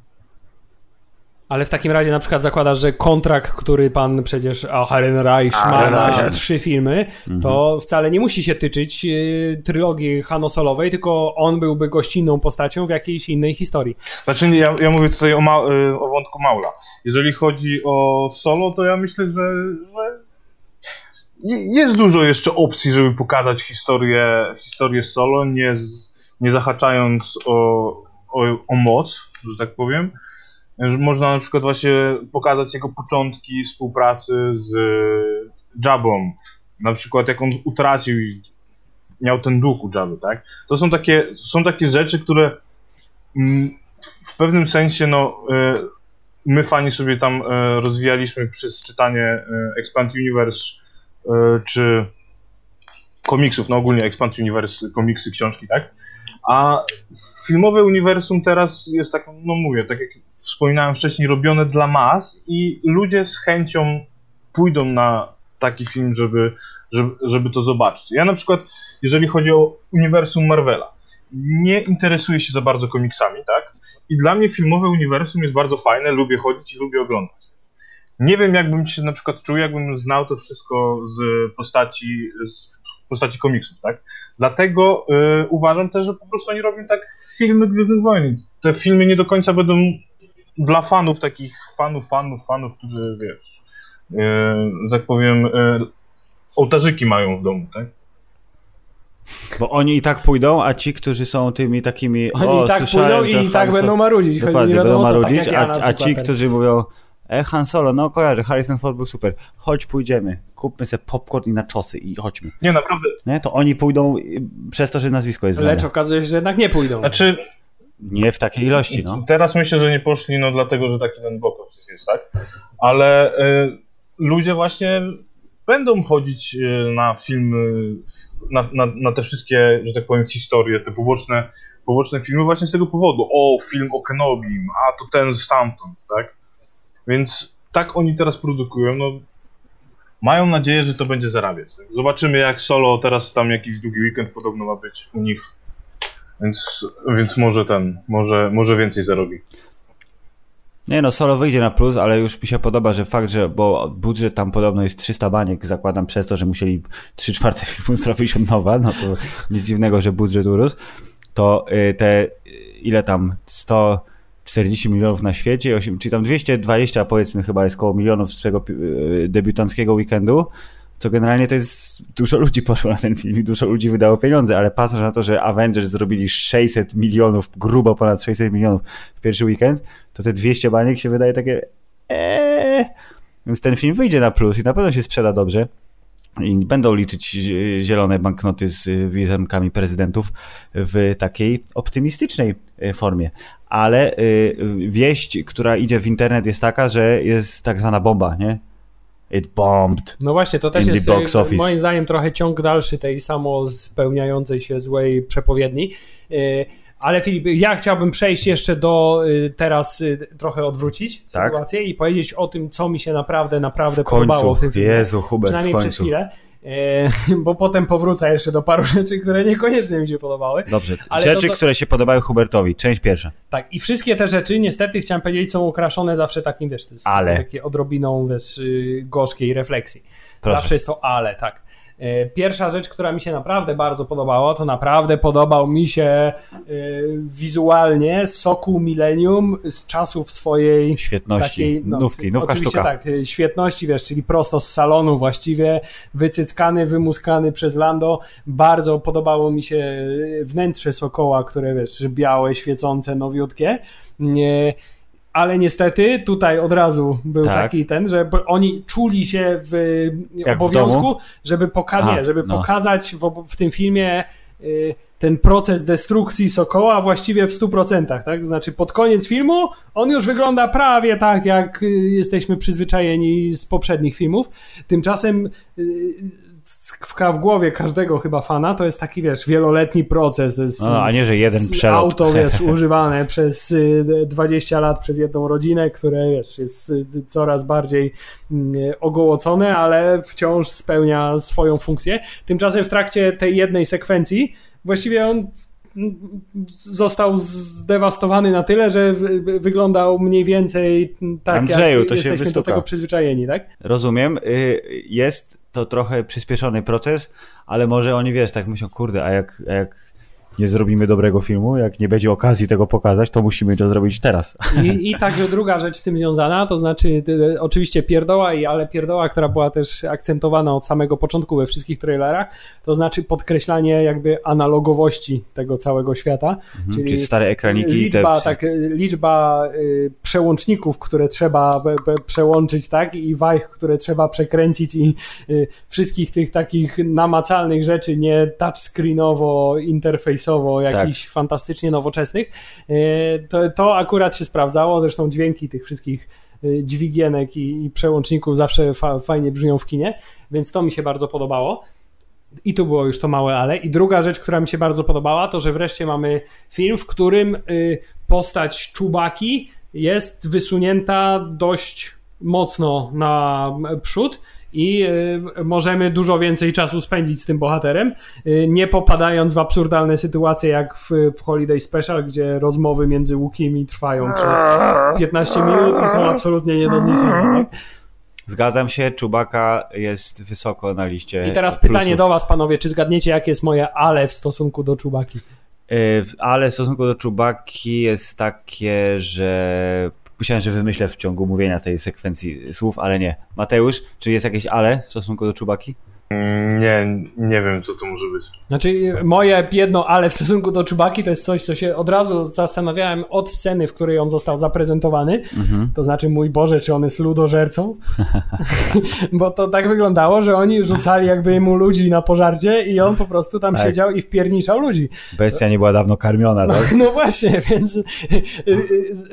Ale w takim razie na przykład zakładasz, że kontrakt, który pan przecież Ehrenreich ma na trzy filmy, to wcale nie musi się tyczyć y, trylogii Han-Solowej, tylko on byłby gościnną postacią w jakiejś innej historii. Znaczy ja, ja mówię tutaj o, ma, o wątku Maula. Jeżeli chodzi o solo, to ja myślę, że, że... jest dużo jeszcze opcji, żeby pokazać historię, historię solo, nie, z, nie zahaczając o, o, o moc, że tak powiem. Można na przykład właśnie pokazać jego początki współpracy z Jabbą. Na przykład jak on utracił i miał ten duch u Jabby, tak? To są takie, są takie rzeczy, które w pewnym sensie no, my fani sobie tam rozwijaliśmy przez czytanie Expand Universe czy komiksów, no ogólnie Expand Universe, komiksy, książki, tak? A filmowe uniwersum teraz jest tak, no mówię, tak jak wspominałem wcześniej, robione dla mas i ludzie z chęcią pójdą na taki film, żeby, żeby, żeby to zobaczyć. Ja na przykład, jeżeli chodzi o uniwersum Marvela, nie interesuję się za bardzo komiksami, tak? I dla mnie filmowe uniwersum jest bardzo fajne, lubię chodzić i lubię oglądać. Nie wiem, jakbym się na przykład czuł, jakbym znał to wszystko z postaci, z, w postaci komiksów, tak? Dlatego y, uważam też, że po prostu oni robią tak filmy Gwiezdnych Wojen. Te filmy nie do końca będą dla fanów, takich fanów, fanów, fanów, którzy, wiesz, y, tak powiem, y, ołtarzyki mają w domu, tak? Bo oni i tak pójdą, a ci, którzy są tymi takimi... Oni o, i tak pójdą i, i tak będą marudzić. Dokładnie, nie będą marudzić, tak ja a, a ci, którzy mówią... E, Han Solo, no kojarzę, Harrison Ford był super. Chodź, pójdziemy, kupmy sobie popcorn i naczosy i chodźmy. Nie, naprawdę. Nie, to oni pójdą przez to, że nazwisko jest znane. Lecz okazuje się, że jednak nie pójdą. Znaczy... Nie w takiej ilości, no. Teraz myślę, że nie poszli, no dlatego, że taki ten bokowiec jest, tak? Ale y, ludzie właśnie będą chodzić na filmy, na, na, na te wszystkie, że tak powiem, historie, te poboczne, poboczne filmy właśnie z tego powodu. O, film o Kenobim, a to ten stamtąd, tak? Więc tak oni teraz produkują, no mają nadzieję, że to będzie zarabiać. Zobaczymy jak solo, teraz tam jakiś długi weekend podobno ma być u nich, więc, więc może ten, może, może więcej zarobi. Nie no, solo wyjdzie na plus, ale już mi się podoba, że fakt, że bo budżet tam podobno jest trzysta baniek, zakładam przez to, że musieli trzy czwarte filmu zrobić od nowa, no to nic dziwnego, że budżet urósł, to te ile tam, sto czterdzieści milionów na świecie, osiem, czyli tam dwieście dwadzieścia powiedzmy chyba jest koło milionów z tego debiutanckiego weekendu, co generalnie to jest... Dużo ludzi poszło na ten film i dużo ludzi wydało pieniądze, ale patrząc na to, że Avengers zrobili sześćset milionów, grubo ponad sześćset milionów w pierwszy weekend, to te dwieście baniek się wydaje takie... Eee. Więc ten film wyjdzie na plus i na pewno się sprzeda dobrze. I będą liczyć zielone banknoty z wizerunkami prezydentów w takiej optymistycznej formie. Ale wieść, która idzie w internet, jest taka, że jest tak zwana bomba, nie? It bombed. No właśnie, to też jest moim zdaniem trochę ciąg dalszy tej samo spełniającej się złej przepowiedni. Ale Filip, ja chciałbym przejść jeszcze do teraz trochę odwrócić tak? sytuację i powiedzieć o tym, co mi się naprawdę, naprawdę w końcu, podobało w tym filmie. Jezu, Hubert, przynajmniej w końcu. Przez chwilę, bo potem powrócę jeszcze do paru rzeczy, które niekoniecznie mi się podobały. Dobrze, ale rzeczy, to, to... które się podobały Hubertowi, część pierwsza. Tak, i wszystkie te rzeczy, niestety, chciałem powiedzieć, są okraszone zawsze takim, wiesz, z ale... takiej odrobiną, wiesz, gorzkiej refleksji. Proszę. Zawsze jest to ale, tak. Pierwsza rzecz, która mi się naprawdę bardzo podobała, to naprawdę podobał mi się wizualnie Sokół Milenium z czasów swojej świetności, takiej, no, nówki, nówka oczywiście sztuka. Tak, świetności, wiesz, czyli prosto z salonu właściwie, wycyckany, wymuskany przez Lando. Bardzo podobało mi się wnętrze Sokoła, które, wiesz, białe, świecące, nowiutkie. Nie, ale niestety tutaj od razu był tak. taki ten, że oni czuli się w Jak obowiązku, w żeby, poka- Aha, nie, żeby no. pokazać w, w tym filmie y, ten proces destrukcji Sokoła właściwie w stu procentach. Tak? Znaczy pod koniec filmu on już wygląda prawie tak, jak y, jesteśmy przyzwyczajeni z poprzednich filmów. Tymczasem y, w głowie każdego chyba fana to jest taki, wiesz, wieloletni proces. Z, no, a nie, że jeden przelot. Auto, wiesz, używane przez dwadzieścia lat przez jedną rodzinę, które, wiesz, jest coraz bardziej ogołocone, ale wciąż spełnia swoją funkcję. Tymczasem w trakcie tej jednej sekwencji właściwie on został zdewastowany na tyle, że wyglądał mniej więcej tak, Andrzeju, jak to jesteśmy się wystuka. Do tego przyzwyczajeni, tak? Rozumiem. Jest to trochę przyspieszony proces, ale może oni, wiesz, tak myślą, kurde, a jak, a jak nie zrobimy dobrego filmu, jak nie będzie okazji tego pokazać, to musimy to zrobić teraz. I, i także druga rzecz z tym związana, to znaczy y, oczywiście pierdoła, i ale pierdoła, która była też akcentowana od samego początku we wszystkich trailerach, to znaczy podkreślanie jakby analogowości tego całego świata. Mhm, czyli, czyli stare ekraniki. Liczba, te... tak, liczba y, przełączników, które trzeba be, be, przełączyć, tak, i wajch, które trzeba przekręcić, i y, wszystkich tych takich namacalnych rzeczy, nie touchscreenowo, interfejsowo, jakichś tak. fantastycznie nowoczesnych. To, to akurat się sprawdzało, zresztą dźwięki tych wszystkich dźwigienek i, i przełączników zawsze fa- fajnie brzmią w kinie, więc to mi się bardzo podobało. I tu było już to małe ale. I druga rzecz, która mi się bardzo podobała, to że wreszcie mamy film, w którym postać Chewbaci jest wysunięta dość mocno na przód i możemy dużo więcej czasu spędzić z tym bohaterem, nie popadając w absurdalne sytuacje jak w, w Holiday Special, gdzie rozmowy między Wookieemi trwają przez piętnaście minut i są absolutnie nie do zniesienia. Tak? Zgadzam się, Chewbaca jest wysoko na liście. I teraz plusów. Pytanie do was, panowie, czy zgadniecie, jakie jest moje ale w stosunku do Chewbaci? Yy, ale w stosunku do Chewbaci jest takie, że... Myślałem, że wymyślę w ciągu mówienia tej sekwencji słów, ale nie. Mateusz, czy jest jakieś ale w stosunku do Chewbaci? Nie, nie wiem, co to może być. Znaczy, moje jedno ale w stosunku do Chewbaci to jest coś, co się od razu zastanawiałem od sceny, w której on został zaprezentowany. Mhm. To znaczy, mój Boże, czy on jest ludożercą? Bo to tak wyglądało, że oni rzucali jakby mu ludzi na pożarcie i on po prostu tam tak. siedział i wpierniczał ludzi. Bestia nie była dawno karmiona, tak? No, no właśnie, więc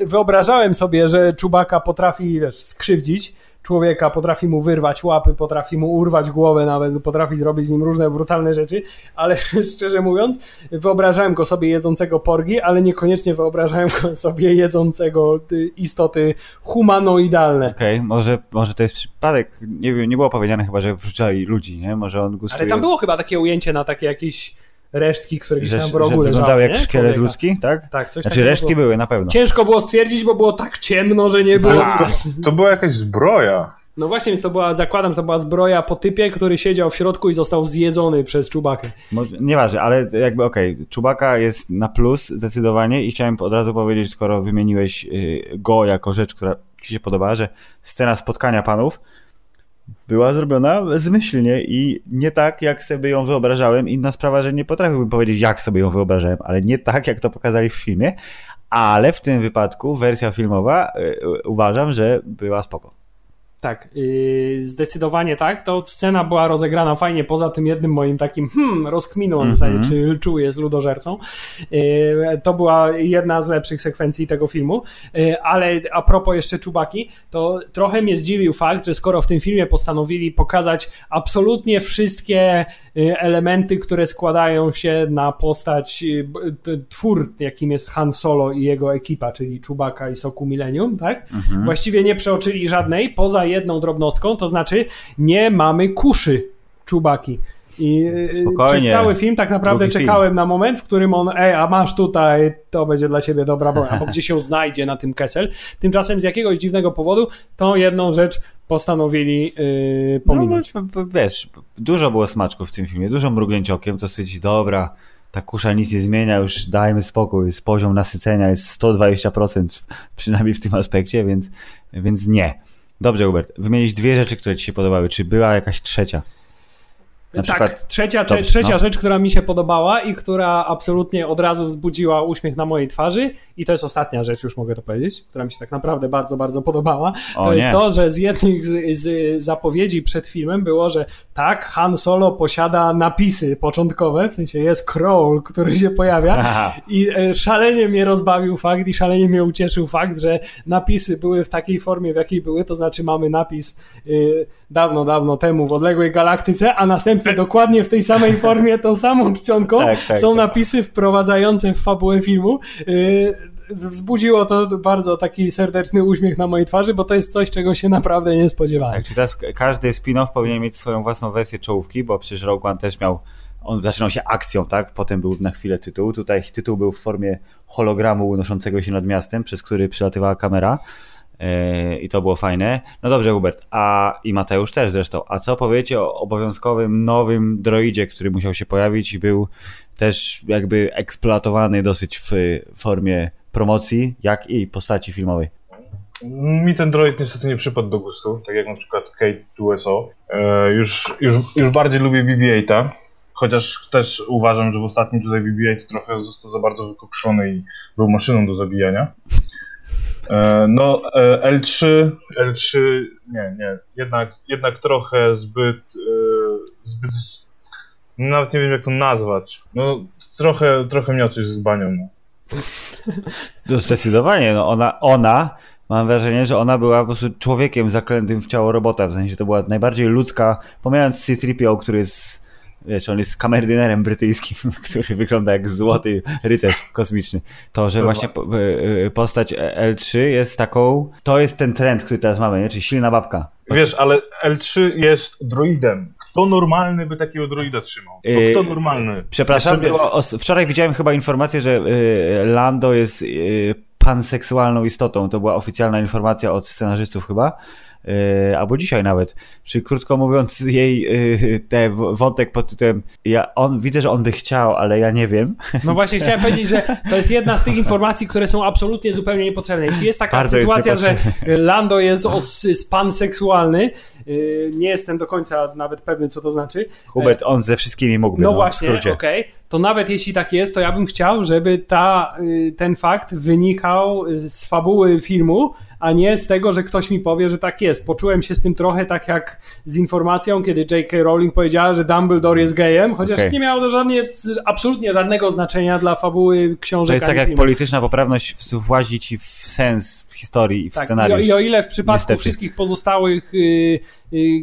wyobrażałem sobie, że Chewbaca potrafi, wiesz, skrzywdzić człowieka, potrafi mu wyrwać łapy, potrafi mu urwać głowę nawet, potrafi zrobić z nim różne brutalne rzeczy, ale szczerze mówiąc, wyobrażałem go sobie jedzącego porgi, ale niekoniecznie wyobrażałem go sobie jedzącego istoty humanoidalne. Okej, okay, może, może to jest przypadek, nie wiem, nie było powiedziane chyba, że wrzucali ludzi, nie? Może on gustuje... Ale tam było chyba takie ujęcie na takie jakieś... resztki, które gdzieś tam w rogu leżały. Wyglądały jak szkielet ludzki, tak? Tak, coś znaczy resztki było. Były, na pewno. Ciężko było stwierdzić, bo było tak ciemno, że nie było... A, to, to była jakaś zbroja. No właśnie, więc to była, zakładam, że to była zbroja po typie, który siedział w środku i został zjedzony przez Chewbacę. Nieważne, ale jakby okej, okay, Chewbaca jest na plus zdecydowanie i chciałem od razu powiedzieć, skoro wymieniłeś go jako rzecz, która ci się podobała, że scena spotkania panów była zrobiona zmyślnie i nie tak, jak sobie ją wyobrażałem. Inna sprawa, że nie potrafiłbym powiedzieć, jak sobie ją wyobrażałem, ale nie tak, jak to pokazali w filmie. Ale w tym wypadku wersja filmowa yy, uważam, że była spoko. Tak, yy, zdecydowanie tak. To scena była rozegrana fajnie, poza tym jednym moim takim hmm, rozkminą mm-hmm. zasadzie, czy czuł jest ludożercą. Yy, to była jedna z lepszych sekwencji tego filmu, yy, ale a propos jeszcze Chewbaki, to trochę mnie zdziwił fakt, że skoro w tym filmie postanowili pokazać absolutnie wszystkie elementy, które składają się na postać, twór, jakim jest Han Solo i jego ekipa, czyli Chewbaca i Sokół Milenium, tak? Mhm. Właściwie nie przeoczyli żadnej, poza jedną drobnostką, to znaczy nie mamy kuszy Chewbaki. I spokojnie. Przez cały film tak naprawdę Drugi czekałem film. na moment, w którym on, ej, a masz tutaj, to będzie dla siebie dobra broń, albo gdzie się znajdzie na tym Kessel. Tymczasem z jakiegoś dziwnego powodu tą jedną rzecz postanowili yy, pominąć. No, no, wiesz, dużo było smaczków w tym filmie, dużo mrugnięć okiem, to stwierdzi, dobra, ta kusza nic nie zmienia, już dajmy spokój, jest poziom nasycenia, jest sto dwadzieścia procent przynajmniej w tym aspekcie, więc, więc nie. Dobrze, Hubert, wymienić dwie rzeczy, które ci się podobały, czy była jakaś trzecia? Na tak, przykład... trzecia, Dobrze, trzecia no. rzecz, która mi się podobała i która absolutnie od razu wzbudziła uśmiech na mojej twarzy, i to jest ostatnia rzecz, już mogę to powiedzieć, która mi się tak naprawdę bardzo, bardzo podobała, o, to nie. jest to, że z jednych z, z zapowiedzi przed filmem było, że tak, Han Solo posiada napisy początkowe, w sensie jest Kroll, który się pojawia. Aha. I szalenie mnie rozbawił fakt i szalenie mnie ucieszył fakt, że napisy były w takiej formie, w jakiej były, to znaczy mamy napis y, dawno, dawno temu w odległej galaktyce, a następnie dokładnie w tej samej formie, tą samą czcionką tak, tak, są tak. napisy wprowadzające w fabułę filmu. Wzbudziło to bardzo taki serdeczny uśmiech na mojej twarzy, bo to jest coś, czego się naprawdę nie spodziewałem. Tak, czyli teraz każdy spin-off powinien mieć swoją własną wersję czołówki, bo przecież Rogue One też miał, on zaczynał się akcją, tak? Potem był na chwilę tytuł. Tutaj tytuł był w formie hologramu unoszącego się nad miastem, przez który przylatywała kamera. I to było fajne. No dobrze, Hubert, a i Mateusz też zresztą. A co powiecie o obowiązkowym nowym droidzie, który musiał się pojawić i był też jakby eksploatowany dosyć w formie promocji, jak i postaci filmowej? Mi ten droid niestety nie przypadł do gustu, tak jak na przykład K dwa S O. Już, już, już bardziej lubię B B osiem, chociaż też uważam, że w ostatnim tutaj B B osiem trochę został za bardzo wykokrzony i był maszyną do zabijania. No, L trzy, L trzy, nie, nie, jednak, jednak trochę zbyt, zbyt, nawet nie wiem jak to nazwać, no trochę, trochę mioczy z banią, no. To zdecydowanie, no ona, ona, mam wrażenie, że ona była po prostu człowiekiem zaklętym w ciało robota, w sensie to była najbardziej ludzka, pomijając C trzy P O, który jest, wiesz, on jest kamerdynerem brytyjskim, który wygląda jak złoty rycerz kosmiczny. To, że właśnie postać L trzy jest taką... To jest ten trend, który teraz mamy, nie? Czyli silna babka. Wiesz, ale L trzy jest droidem. Kto normalny by takiego droida trzymał? To kto normalny? Przepraszam, było, wczoraj widziałem chyba informację, że Lando jest panseksualną istotą. To była oficjalna informacja od scenarzystów chyba. Yy, albo dzisiaj nawet, czyli krótko mówiąc jej yy, te wątek pod tytułem ja on, widzę, że on by chciał, ale ja nie wiem. No właśnie chciałem powiedzieć, że to jest jedna z tych informacji, które są absolutnie zupełnie niepotrzebne. Jeśli jest taka Bardzo sytuacja, jest że Lando jest panseksualny, yy, nie jestem do końca nawet pewny, co to znaczy. Hubert, on ze wszystkimi mógłby. No, no właśnie, okej. Okay. To nawet jeśli tak jest, to ja bym chciał, żeby ta, ten fakt wynikał z fabuły filmu, a nie z tego, że ktoś mi powie, że tak jest. Poczułem się z tym trochę tak jak z informacją, kiedy J K Rowling powiedziała, że Dumbledore jest gejem, chociaż okay. nie miało to żadnie, absolutnie żadnego znaczenia dla fabuły książek. To jest tak jak filmu. Polityczna poprawność włazi ci w sens historii i w tak, scenariusz. I o ile w przypadku niestety. wszystkich pozostałych yy, yy,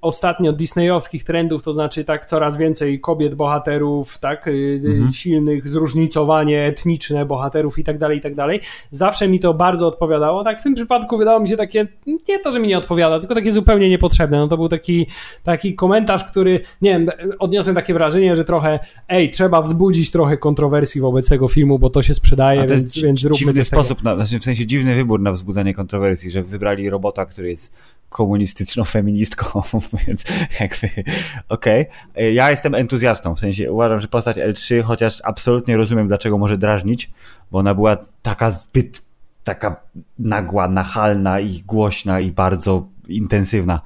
ostatnio disneyowskich trendów, to znaczy tak coraz więcej kobiet, bohaterów, tak yy, mhm. silnych, zróżnicowanie etniczne bohaterów i tak dalej, i tak dalej. Zawsze mi to bardzo odpowiadało. Tak w tym W przypadku wydało mi się takie, nie to, że mi nie odpowiada, tylko takie zupełnie niepotrzebne. No to był taki, taki komentarz, który, nie wiem, odniosłem takie wrażenie, że trochę, ej, trzeba wzbudzić trochę kontrowersji wobec tego filmu, bo to się sprzedaje, to więc, więc róbmy dziwny sposób, na, znaczy w sensie dziwny wybór na wzbudzanie kontrowersji, że wybrali robota, który jest komunistyczną feministką, więc jakby, okej. Okay. Ja jestem entuzjastą, w sensie uważam, że postać L trzy, chociaż absolutnie rozumiem, dlaczego może drażnić, bo ona była taka zbyt taka nagła, nachalna i głośna i bardzo intensywna,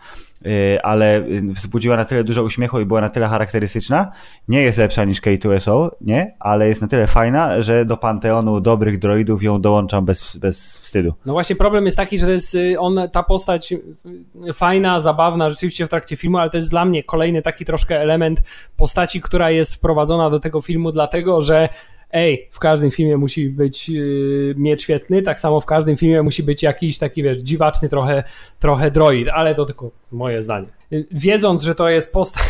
ale wzbudziła na tyle dużo uśmiechu i była na tyle charakterystyczna. Nie jest lepsza niż K dwa S O, nie? Ale jest na tyle fajna, że do panteonu dobrych droidów ją dołączam bez, bez wstydu. No właśnie problem jest taki, że to jest on, ta postać fajna, zabawna rzeczywiście w trakcie filmu, ale to jest dla mnie kolejny taki troszkę element postaci, która jest wprowadzona do tego filmu dlatego, że ej, w każdym filmie musi być yy, miecz świetlny, tak samo w każdym filmie musi być jakiś taki, wiesz, dziwaczny trochę, trochę droid, ale to tylko moje zdanie. Wiedząc, że to jest postać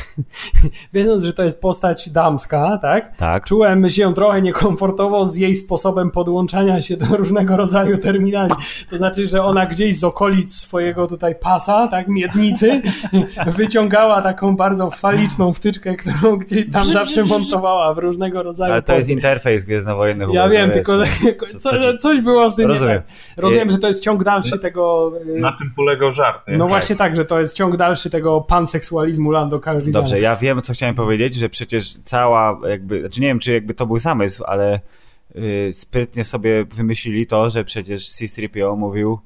wiedząc, że to jest postać damska, tak? Tak. Czułem się trochę niekomfortowo z jej sposobem podłączania się do różnego rodzaju terminali. To znaczy, że ona gdzieś z okolic swojego tutaj pasa, tak, miednicy, wyciągała taką bardzo faliczną wtyczkę, którą gdzieś tam zawsze montowała w różnego rodzaju... Ale to jest interfejs Gwiezdnowojenny. Ja wiem, tylko co, co, co, coś było z tym... Rozumiem. Tak. Rozumiem, że to jest ciąg dalszy tego... Na tym polegał żart. No tak. Właśnie tak, że to jest ciąg dalszy tego panseksualizmu Lando Calrissiana. Dobrze, ja wiem, co chciałem powiedzieć, że przecież cała jakby, znaczy nie wiem, czy jakby to był zamysł, ale yy, sprytnie sobie wymyślili to, że przecież C trzy P O mówił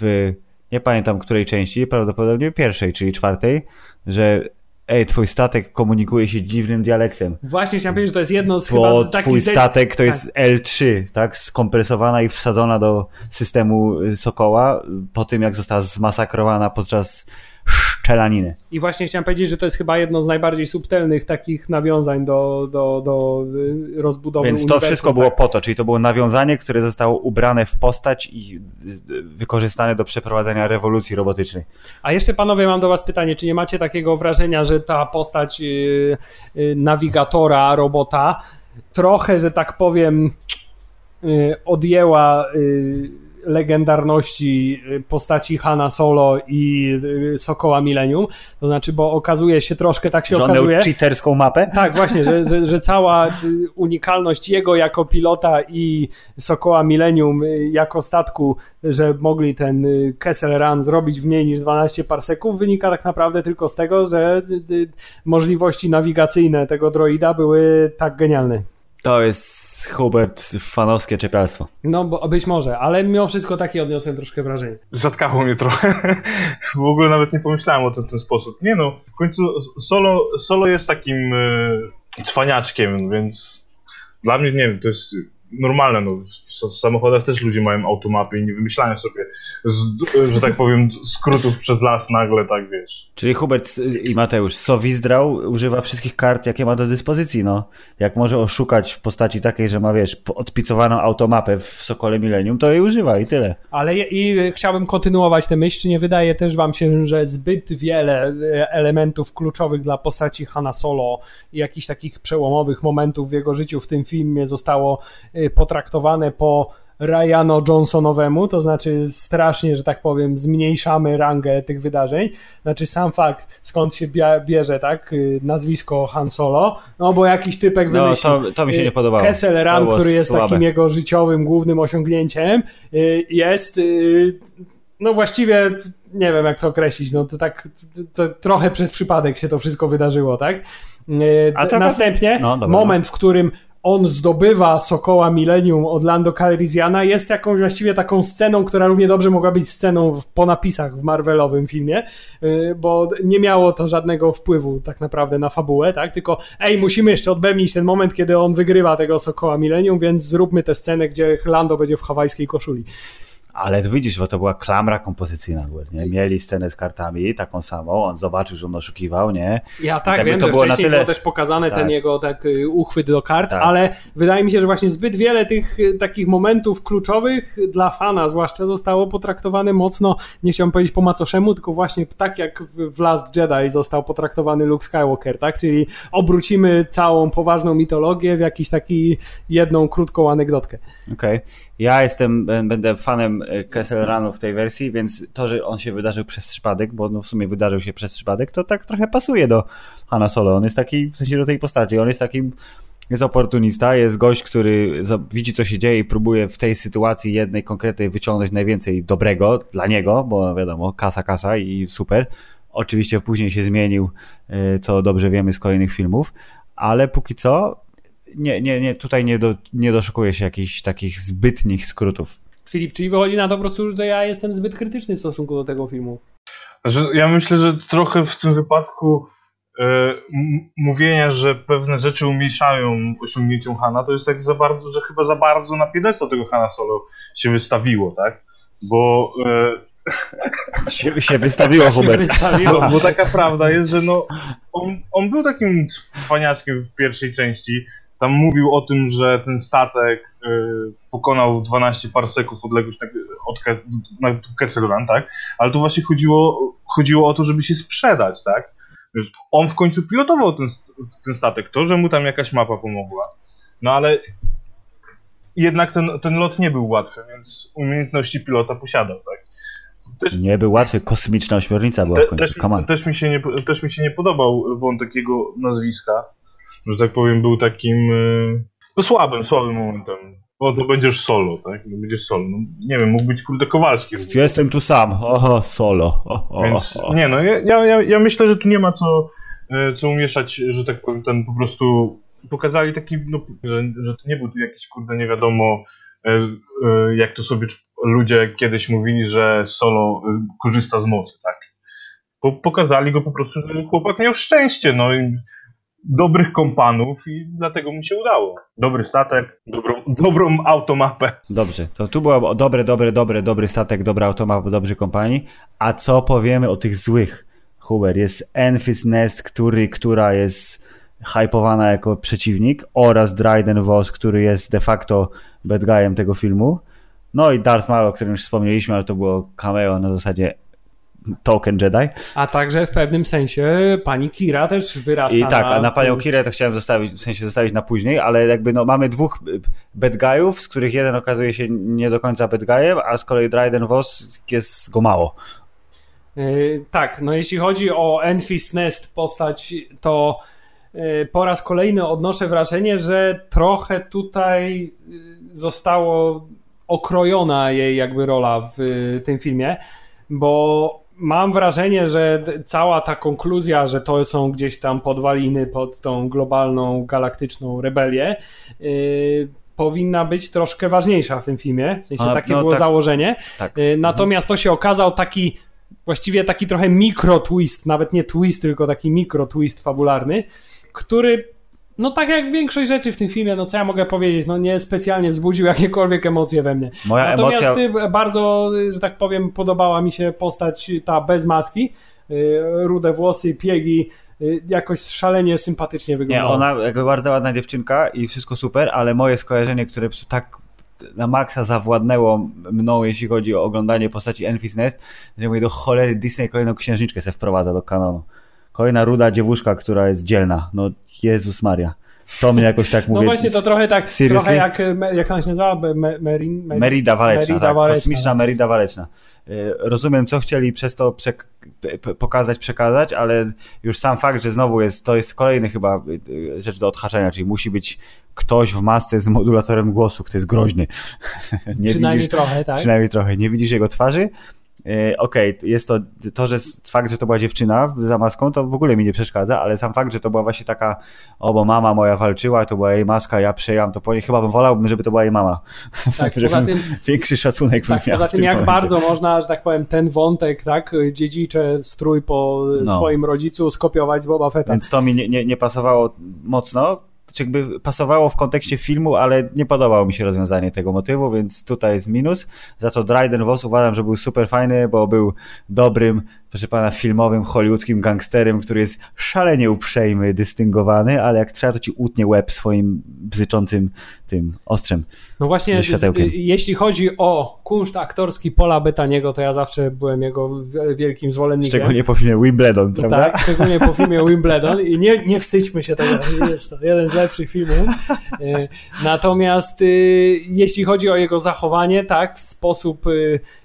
w nie pamiętam której części, prawdopodobnie pierwszej, czyli czwartej, że ej, twój statek komunikuje się dziwnym dialektem. Właśnie chciałem powiedzieć, że to jest jedno z bo chyba z takich... twój statek to jest tak. L trzy, tak, skompresowana i wsadzona do systemu Sokoła po tym, jak została zmasakrowana podczas szczelaniny. I właśnie chciałem powiedzieć, że to jest chyba jedno z najbardziej subtelnych takich nawiązań do, do, do rozbudowy uniwersum. Więc to wszystko tak. Było po to, czyli to było nawiązanie, które zostało ubrane w postać i wykorzystane do przeprowadzenia rewolucji robotycznej. A jeszcze panowie, mam do was pytanie, czy nie macie takiego wrażenia, że ta postać yy, yy, nawigatora, robota trochę, że tak powiem, yy, odjęła... Yy, legendarności postaci Hana Solo i Sokoła Milenium, to znaczy, bo okazuje się troszkę, tak się okazuje... Że on miał cheaterską mapę? Tak, właśnie, że, że, że cała unikalność jego jako pilota i Sokoła Milenium jako statku, że mogli ten Kessel Run zrobić w mniej niż dwanaście parseków, wynika tak naprawdę tylko z tego, że możliwości nawigacyjne tego droida były tak genialne. To jest, Hubert, fanowskie czepialstwo. No, bo być może, ale mimo wszystko takie odniosłem troszkę wrażenie. Zatkało mnie trochę. W ogóle nawet nie pomyślałem o tym w ten sposób. Nie no, w końcu Solo, Solo jest takim y, cwaniaczkiem, więc dla mnie, nie wiem, to jest normalne. No. W samochodach też ludzie mają automapy i nie wymyślają sobie, z, że tak powiem, skrótów przez las nagle, tak wiesz. Czyli Hubert i Mateusz, Sowizdrał używa wszystkich kart, jakie ma do dyspozycji, no. Jak może oszukać w postaci takiej, że ma, wiesz, odpicowaną automapę w Sokole Milenium, to jej używa i tyle. Ale i chciałbym kontynuować tę myśl, czy nie wydaje też wam się, że zbyt wiele elementów kluczowych dla postaci Hana Solo i jakichś takich przełomowych momentów w jego życiu w tym filmie zostało potraktowane po Riano Johnsonowemu, to znaczy strasznie, że tak powiem, zmniejszamy rangę tych wydarzeń, znaczy sam fakt, skąd się bierze, tak, nazwisko Han Solo, no bo jakiś typek no, wymyślił. To, to mi się nie podobało. Kessel Run, który jest słabe. Takim jego życiowym, głównym osiągnięciem, jest no właściwie nie wiem, jak to określić, no to tak to trochę przez przypadek się to wszystko wydarzyło, tak? A to następnie no, dobra, moment, w którym on zdobywa Sokoła Milenium od Lando Calrissiana, jest jakąś właściwie taką sceną, która równie dobrze mogła być sceną w, po napisach w Marvelowym filmie, bo nie miało to żadnego wpływu tak naprawdę na fabułę, tak? Tylko ej, musimy jeszcze odbębnić ten moment, kiedy on wygrywa tego Sokoła Milenium, więc zróbmy tę scenę, gdzie Lando będzie w hawajskiej koszuli. Ale widzisz, bo to była klamra kompozycyjna, nie? Mieli scenę z kartami, taką samą, on zobaczył, że on oszukiwał, nie? Ja tak wiem, to że było wcześniej tyle... było też pokazane tak. Ten jego tak, uchwyt do kart, tak. Ale wydaje mi się, że właśnie zbyt wiele tych takich momentów kluczowych dla fana zwłaszcza zostało potraktowane mocno, nie chciałbym powiedzieć po macoszemu, tylko właśnie tak jak w Last Jedi został potraktowany Luke Skywalker, tak? Czyli obrócimy całą poważną mitologię w jakiś taki jedną krótką anegdotkę. Okej. Okay. Ja jestem, będę fanem Kessel Runu w tej wersji, więc to, że on się wydarzył przez przypadek, bo no w sumie wydarzył się przez przypadek, to tak trochę pasuje do Hana Solo. On jest taki, w sensie do tej postaci, on jest takim, jest oportunista, jest gość, który widzi, co się dzieje i próbuje w tej sytuacji jednej konkretnej wyciągnąć najwięcej dobrego dla niego, bo wiadomo, kasa, kasa i super. Oczywiście później się zmienił, co dobrze wiemy z kolejnych filmów, ale póki co nie, nie, nie, tutaj nie, do, nie doszukuje się jakichś takich zbytnich skrótów. Filip, czyli wychodzi na to po prostu, że ja jestem zbyt krytyczny w stosunku do tego filmu. Że ja myślę, że trochę w tym wypadku e, m- mówienia, że pewne rzeczy umniejszają osiągnięciom Hana, to jest tak za bardzo, że chyba za bardzo na piedestał tego Hana Solo się wystawiło, tak? Bo... E, się, się wystawiło, Hubert. Wystawiło. Bo, bo taka prawda jest, że no, on, on był takim cwaniaczkiem w pierwszej części. Tam mówił o tym, że ten statek y, pokonał w dwanaście parseków odległość na, od Kes- na Kessel Run, tak? Ale tu właśnie chodziło, chodziło o to, żeby się sprzedać, tak? Wiesz, on w końcu pilotował ten, ten statek, to, że mu tam jakaś mapa pomogła. No ale jednak ten, ten lot nie był łatwy, więc umiejętności pilota posiadał, tak? Też, nie był łatwy, kosmiczna ośmiornica była te, w końcu. Też, też, mi się nie, też mi się nie podobał wątek jego nazwiska. Że tak powiem, był takim no, słabym, słabym momentem. Bo to będziesz solo, tak? No, będziesz solo. No, nie wiem, mógł być kurde Kowalski. Jestem tu sam. Oho, solo. Oho, Więc, oho. Nie no, ja, ja, ja myślę, że tu nie ma co, co umieszać, że tak powiem, ten po prostu pokazali taki, no, że, że to nie był tu jakiś kurde nie wiadomo, jak to sobie ludzie kiedyś mówili, że Solo korzysta z mocy, tak? Pokazali go po prostu, że chłopak miał szczęście, no i dobrych kompanów i dlatego mu się udało. Dobry statek, dobrą, dobrą automapę. Dobrze, to tu było dobre, dobre, dobre, dobry statek, dobra automapa, dobrzy kompani. A co powiemy o tych złych? Huber, jest Enfys Nest, który, która jest hypowana jako przeciwnik, oraz Dryden Voss, który jest de facto bad guyem tego filmu. No i Darth Maul, o którym już wspomnieliśmy, ale to było cameo na zasadzie token Jedi. A także w pewnym sensie pani Kira też wyrasta. I tak, na, na panią Kirę to chciałem zostawić, w sensie zostawić na później, ale jakby no mamy dwóch bad guyów, z których jeden okazuje się nie do końca bad guyem, a z kolei Dryden Voss jest go mało. Yy, tak, no jeśli chodzi o Enfys Nest postać, to yy, po raz kolejny odnoszę wrażenie, że trochę tutaj zostało okrojona jej jakby rola w tym filmie, bo mam wrażenie, że cała ta konkluzja, że to są gdzieś tam podwaliny pod tą globalną, galaktyczną rebelię, yy, powinna być troszkę ważniejsza w tym filmie. W sensie A, takie no, było tak, założenie. Tak. Yy, natomiast to się okazał taki, właściwie taki trochę mikro-twist, nawet nie twist, tylko taki mikro-twist fabularny, który no tak jak większość rzeczy w tym filmie, no co ja mogę powiedzieć, no nie specjalnie wzbudził jakiekolwiek emocje we mnie. Moja Natomiast emocja... bardzo, że tak powiem, podobała mi się postać ta bez maski, rude włosy, piegi, jakoś szalenie sympatycznie wyglądała. Nie, ona jakby bardzo ładna dziewczynka i wszystko super, ale moje skojarzenie, które tak na maksa zawładnęło mną, jeśli chodzi o oglądanie postaci Enfys Nest, że mówię, do cholery Disney kolejną księżniczkę se wprowadza do kanonu. Kolejna ruda dziewuszka, która jest dzielna. No Jezus Maria. To mnie jakoś tak mówię. No właśnie to trochę tak, Seriously? trochę jak, jak ona się nazywała? Merin, Merin, Merida Waleczna, Merida tak. Waleczna. Kosmiczna Merida Waleczna. Rozumiem, co chcieli przez to przek- pokazać, przekazać, ale już sam fakt, że znowu jest, to jest kolejny chyba rzecz do odhaczenia, czyli musi być ktoś w masce z modulatorem głosu, który jest groźny. Nie przynajmniej widzisz, trochę, tak? Przynajmniej trochę. Nie widzisz jego twarzy? Okej, okay, jest to, to, że fakt, że to była dziewczyna za maską, to w ogóle mi nie przeszkadza, ale sam fakt, że to była właśnie taka, o bo mama moja walczyła, to była jej maska, ja przejęłam to po niej, chyba bym wolałbym, żeby to była jej mama. Tak, poza tym, większy szacunek tak, bym miał. Poza tym, tym jak momencie. Bardzo można, że tak powiem, ten wątek, tak, dziedziczy strój po no. swoim rodzicu skopiować z Boba Fetta. Więc to mi nie, nie, nie pasowało mocno. Jakby pasowało w kontekście filmu, ale nie podobało mi się rozwiązanie tego motywu, więc tutaj jest minus. Za to Dryden Voss uważam, że był super fajny, bo był dobrym, proszę pana, filmowym, hollywoodzkim gangsterem, który jest szalenie uprzejmy, dystyngowany, ale jak trzeba, to ci utnie łeb swoim bzyczącym tym ostrzem. No właśnie, z, jeśli chodzi o kunszt aktorski Paula Bettaniego, to ja zawsze byłem jego wielkim zwolennikiem. Szczególnie po filmie Wimbledon, prawda? Tak, szczególnie po filmie Wimbledon i nie, nie wstydźmy się tego, jest to jeden z lepszych filmów. Natomiast jeśli chodzi o jego zachowanie, tak, sposób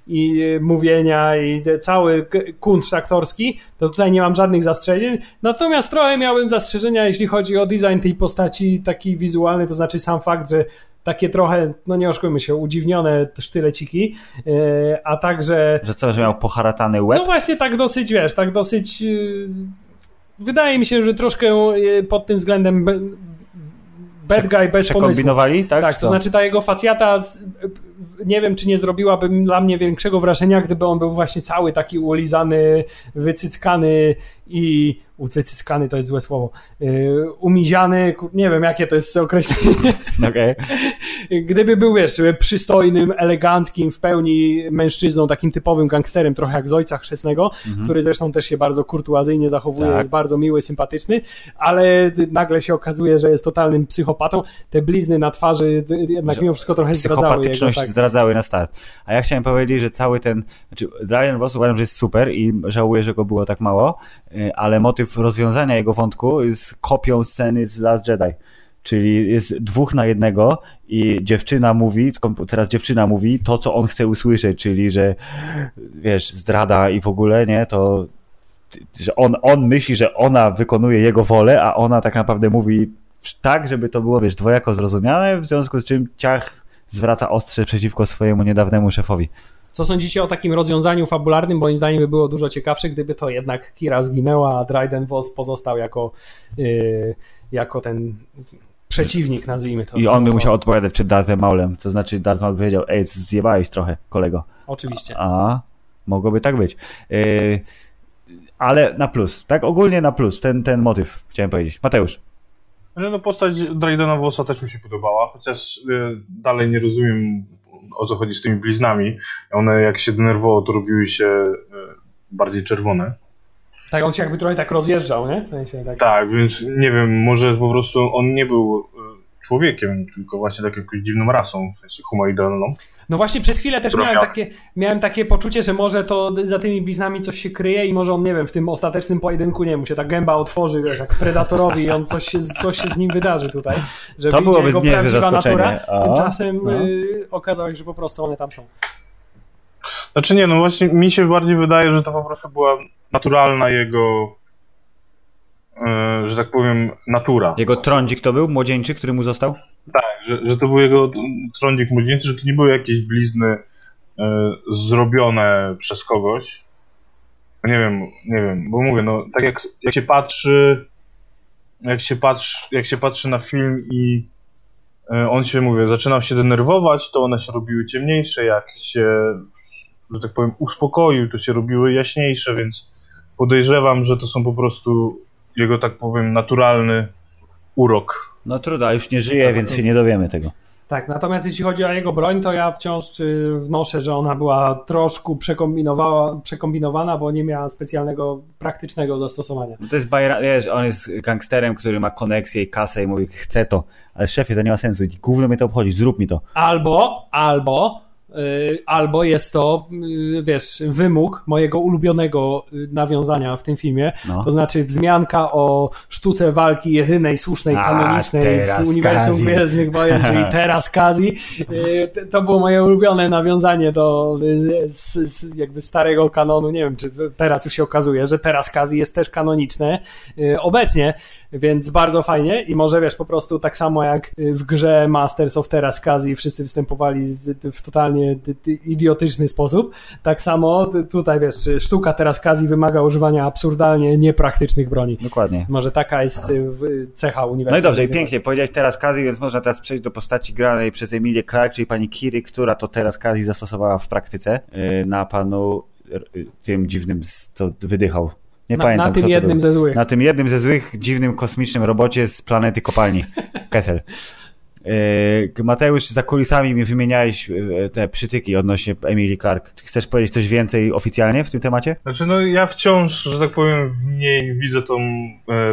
i mówienia i cały kunszt aktorski, to tutaj nie mam żadnych zastrzeżeń, natomiast trochę miałbym zastrzeżenia, jeśli chodzi o design tej postaci taki wizualny, to znaczy sam fakt, że takie trochę, no nie oszukujmy się, udziwnione sztyleciki, a także... Że co, że miał poharatany łeb? No właśnie tak dosyć, wiesz, tak dosyć... Wydaje mi się, że troszkę pod tym względem bad guy bez pomysłu. Przekombinowali, tak? Tak, to znaczy ta jego facjata... Z... nie wiem, czy nie zrobiłaby dla mnie większego wrażenia, gdyby on był właśnie cały taki ulizany, wycyckany i wycyckany to jest złe słowo, umiziany, nie wiem, jakie to jest określenie. Okay. Gdyby był, wiesz, przystojnym, eleganckim, w pełni mężczyzną, takim typowym gangsterem, trochę jak z Ojca Chrzestnego, mm-hmm. który zresztą też się bardzo kurtuazyjnie zachowuje, tak. Jest bardzo miły, sympatyczny, ale nagle się okazuje, że jest totalnym psychopatą. Te blizny na twarzy jednak że mimo wszystko trochę zdradzały jego. Psychopatyczność tak. zdradzały na start. A ja chciałem powiedzieć, że cały ten, znaczy Dryden Voss uważam, że jest super i żałuję, że go było tak mało, ale motyw rozwiązania jego wątku jest kopią sceny z Last Jedi. Czyli jest dwóch na jednego i dziewczyna mówi, teraz dziewczyna mówi to, co on chce usłyszeć, czyli że wiesz, zdrada i w ogóle, nie, to że on, on myśli, że ona wykonuje jego wolę, a ona tak naprawdę mówi tak, żeby to było, wiesz, dwojako zrozumiane, w związku z czym ciach zwraca ostrze przeciwko swojemu niedawnemu szefowi. Co sądzicie o takim rozwiązaniu fabularnym? Moim zdaniem by było dużo ciekawsze, gdyby to jednak Kira zginęła, a Dryden Voss pozostał jako, yy, jako ten przeciwnik, nazwijmy to. I on by musiał odpowiadać przed Darthem Maulem. To znaczy Darth Maul powiedział, ej, zjebałeś trochę, kolego. Oczywiście. A, a mogłoby tak być. Yy, ale na plus, tak ogólnie na plus, ten, ten motyw chciałem powiedzieć. Mateusz. No postać Drydena Vossa też mi się podobała, chociaż yy, dalej nie rozumiem, o co chodzi z tymi bliznami. One jak się denerwowało, to robiły się bardziej czerwone. Tak, on się jakby trochę tak rozjeżdżał, nie? W sensie tak... tak, więc nie wiem, może po prostu on nie był człowiekiem, tylko właśnie tak jakąś dziwną rasą, w sensie humanoidalną. No właśnie przez chwilę też miałem takie, miałem takie poczucie, że może to za tymi bliznami coś się kryje i może on, nie wiem, w tym ostatecznym pojedynku, nie wiem, mu się ta gęba otworzy, wiesz, jak Predatorowi i on coś się, coś się z nim wydarzy tutaj, że to byłoby jego prawdziwa natura. O, tymczasem no. y, okazało się, że po prostu one tam są. Znaczy nie, no właśnie mi się bardziej wydaje, że to po prostu była naturalna jego, y, że tak powiem, natura. Jego trądzik to był? Młodzieńczyk, który mu został? Tak, że, że to był jego trądzik młodzieńczy, że to nie były jakieś blizny y, zrobione przez kogoś. Nie wiem, nie wiem, bo mówię, no tak jak, jak się patrzy, jak się patrzy, jak się patrzy na film i y, on się, mówię, zaczynał się denerwować, to one się robiły ciemniejsze, jak się, że tak powiem, uspokoił, to się robiły jaśniejsze, więc podejrzewam, że to są po prostu jego, tak powiem, naturalny urok. No trudno, już nie żyje, więc się nie dowiemy tego. Tak, natomiast jeśli chodzi o jego broń, to ja wciąż wnoszę, że ona była troszkę przekombinowana, przekombinowana, bo nie miała specjalnego, praktycznego zastosowania. To jest bajera, wiesz, on jest gangsterem, który ma koneksję i kasę i mówi, chcę to, ale szefie, to nie ma sensu, gówno mnie to obchodzi, zrób mi to. Albo, albo, yy, albo jest to, yy, wiesz, wymóg mojego ulubionego nawiązania w tym filmie, no. To znaczy wzmianka o sztuce walki jedynej, słusznej, A, kanonicznej w uniwersum Gwiezdnych Wojen, czyli Teräs Käsi. Yy, to było moje ulubione nawiązanie do yy, z, z jakby starego kanonu, nie wiem, czy teraz już się okazuje, że Teräs Käsi jest też kanoniczne yy, obecnie, więc bardzo fajnie i może, wiesz, po prostu tak samo jak w grze Masters of Teräs Käsi wszyscy występowali w totalnie idiotyczny sposób, tak samo tutaj, wiesz, sztuka Teräs Käsi wymaga używania absurdalnie niepraktycznych broni. Dokładnie. Może taka jest cecha uniwersytetu. No i dobrze, i pięknie powiedziałeś Teräs Käsi, więc można teraz przejść do postaci granej przez Emilię Clarke, czyli pani Kiry, która to Teräs Käsi zastosowała w praktyce na panu tym dziwnym, co wydychał. Nie na, pamiętam, na tym jednym ze złych. Na tym jednym ze złych, dziwnym, kosmicznym robocie z planety kopalni. Kessel. Mateusz, za kulisami mi wymieniałeś te przytyki odnośnie Emilii Clarke. Czy chcesz powiedzieć coś więcej oficjalnie w tym temacie? Znaczy, no ja wciąż, że tak powiem, w niej widzę tą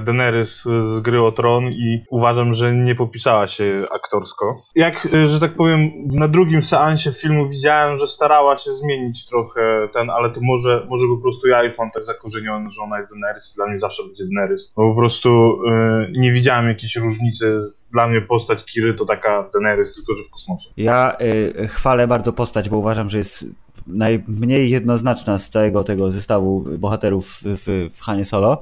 Daenerys z Gry o Tron i uważam, że nie popisała się aktorsko. Jak, że tak powiem, na drugim seansie filmu widziałem, że starała się zmienić trochę ten, ale to może, może po prostu ja już mam tak zakorzeniony, że ona jest Daenerys i dla mnie zawsze będzie Daenerys. Bo po prostu yy, nie widziałem jakiejś różnicy. Dla mnie postać Kiry to taka Daenerys, tylko że w kosmosie. Ja y, chwalę bardzo postać, bo uważam, że jest najmniej jednoznaczna z całego tego zestawu bohaterów w, w Hanie Solo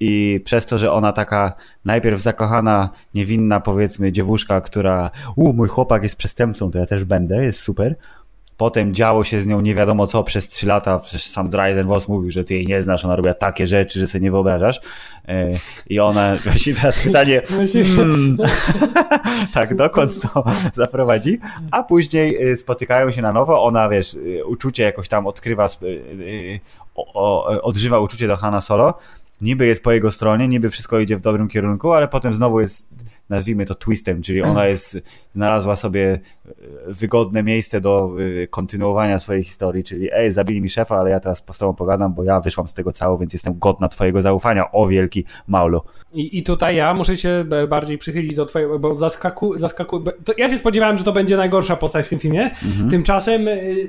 i przez to, że ona taka najpierw zakochana, niewinna powiedzmy dziewuszka, która u, mój chłopak jest przestępcą, to ja też będę, jest super. Potem działo się z nią nie wiadomo co przez trzy lata. Sam Dryden Voss mówił, że ty jej nie znasz, ona robiła takie rzeczy, że sobie nie wyobrażasz. I ona właśnie teraz pytanie, hmm, tak, dokąd to zaprowadzi? A później spotykają się na nowo. Ona, wiesz, uczucie jakoś tam odkrywa, odżywa uczucie do Hana Solo. Niby jest po jego stronie, niby wszystko idzie w dobrym kierunku, ale potem znowu jest, nazwijmy to twistem, czyli ona jest, znalazła sobie wygodne miejsce do kontynuowania swojej historii, czyli ej, zabili mi szefa, ale ja teraz z tobą pogadam, bo ja wyszłam z tego cało, więc jestem godna twojego zaufania, o wielki Maulu. I, i tutaj ja muszę się bardziej przychylić do twojego, bo zaskaku, zaskaku, to ja się spodziewałem, że to będzie najgorsza postać w tym filmie, mhm. Tymczasem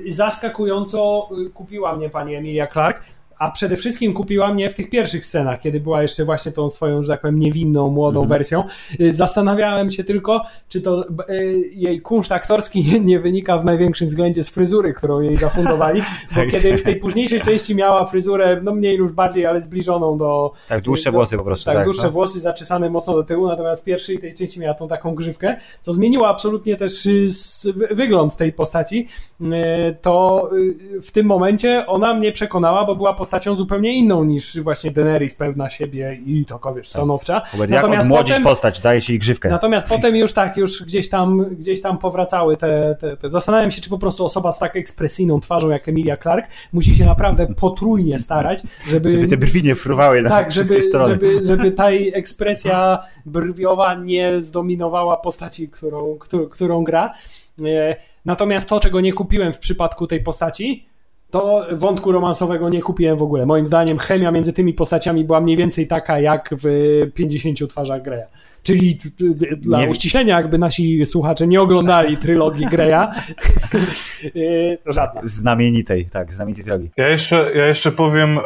zaskakująco kupiła mnie pani Emilia Clarke. A przede wszystkim kupiła mnie w tych pierwszych scenach, kiedy była jeszcze właśnie tą swoją, że tak powiem, niewinną, młodą wersją. Zastanawiałem się tylko, czy to jej kunszt aktorski nie wynika w największym względzie z fryzury, którą jej zafundowali, bo kiedy w tej późniejszej części miała fryzurę, no mniej lub bardziej, ale zbliżoną do... Tak, dłuższe do, włosy po prostu. Tak, tak dłuższe no. włosy zaczesane mocno do tyłu, natomiast w pierwszej tej części miała tą taką grzywkę, co zmieniło absolutnie też wygląd tej postaci. To w tym momencie ona mnie przekonała, bo była postać postacią zupełnie inną niż właśnie Daenerys, pewna siebie i taka, wiesz, stanowcza. Tak. Jak odmłodzić potem, postać, daje się jej grzywkę. Natomiast potem już tak, już gdzieś tam gdzieś tam powracały te, te, te... Zastanawiam się, czy po prostu osoba z tak ekspresyjną twarzą jak Emilia Clarke musi się naprawdę potrójnie starać, żeby... żeby te brwi nie fruwały na tak, wszystkie żeby, strony. Żeby, żeby ta jej ekspresja brwiowa nie zdominowała postaci, którą, którą, którą gra. Natomiast to, czego nie kupiłem w przypadku tej postaci, to wątku romansowego nie kupiłem w ogóle. Moim zdaniem chemia między tymi postaciami była mniej więcej taka jak w pięćdziesięciu twarzach Greya. Czyli dla nie uściślenia, jakby nasi słuchacze nie oglądali trylogii Greya. Żadnej. Znamienitej, tak, znamienitej trylogii. Ja jeszcze, ja jeszcze powiem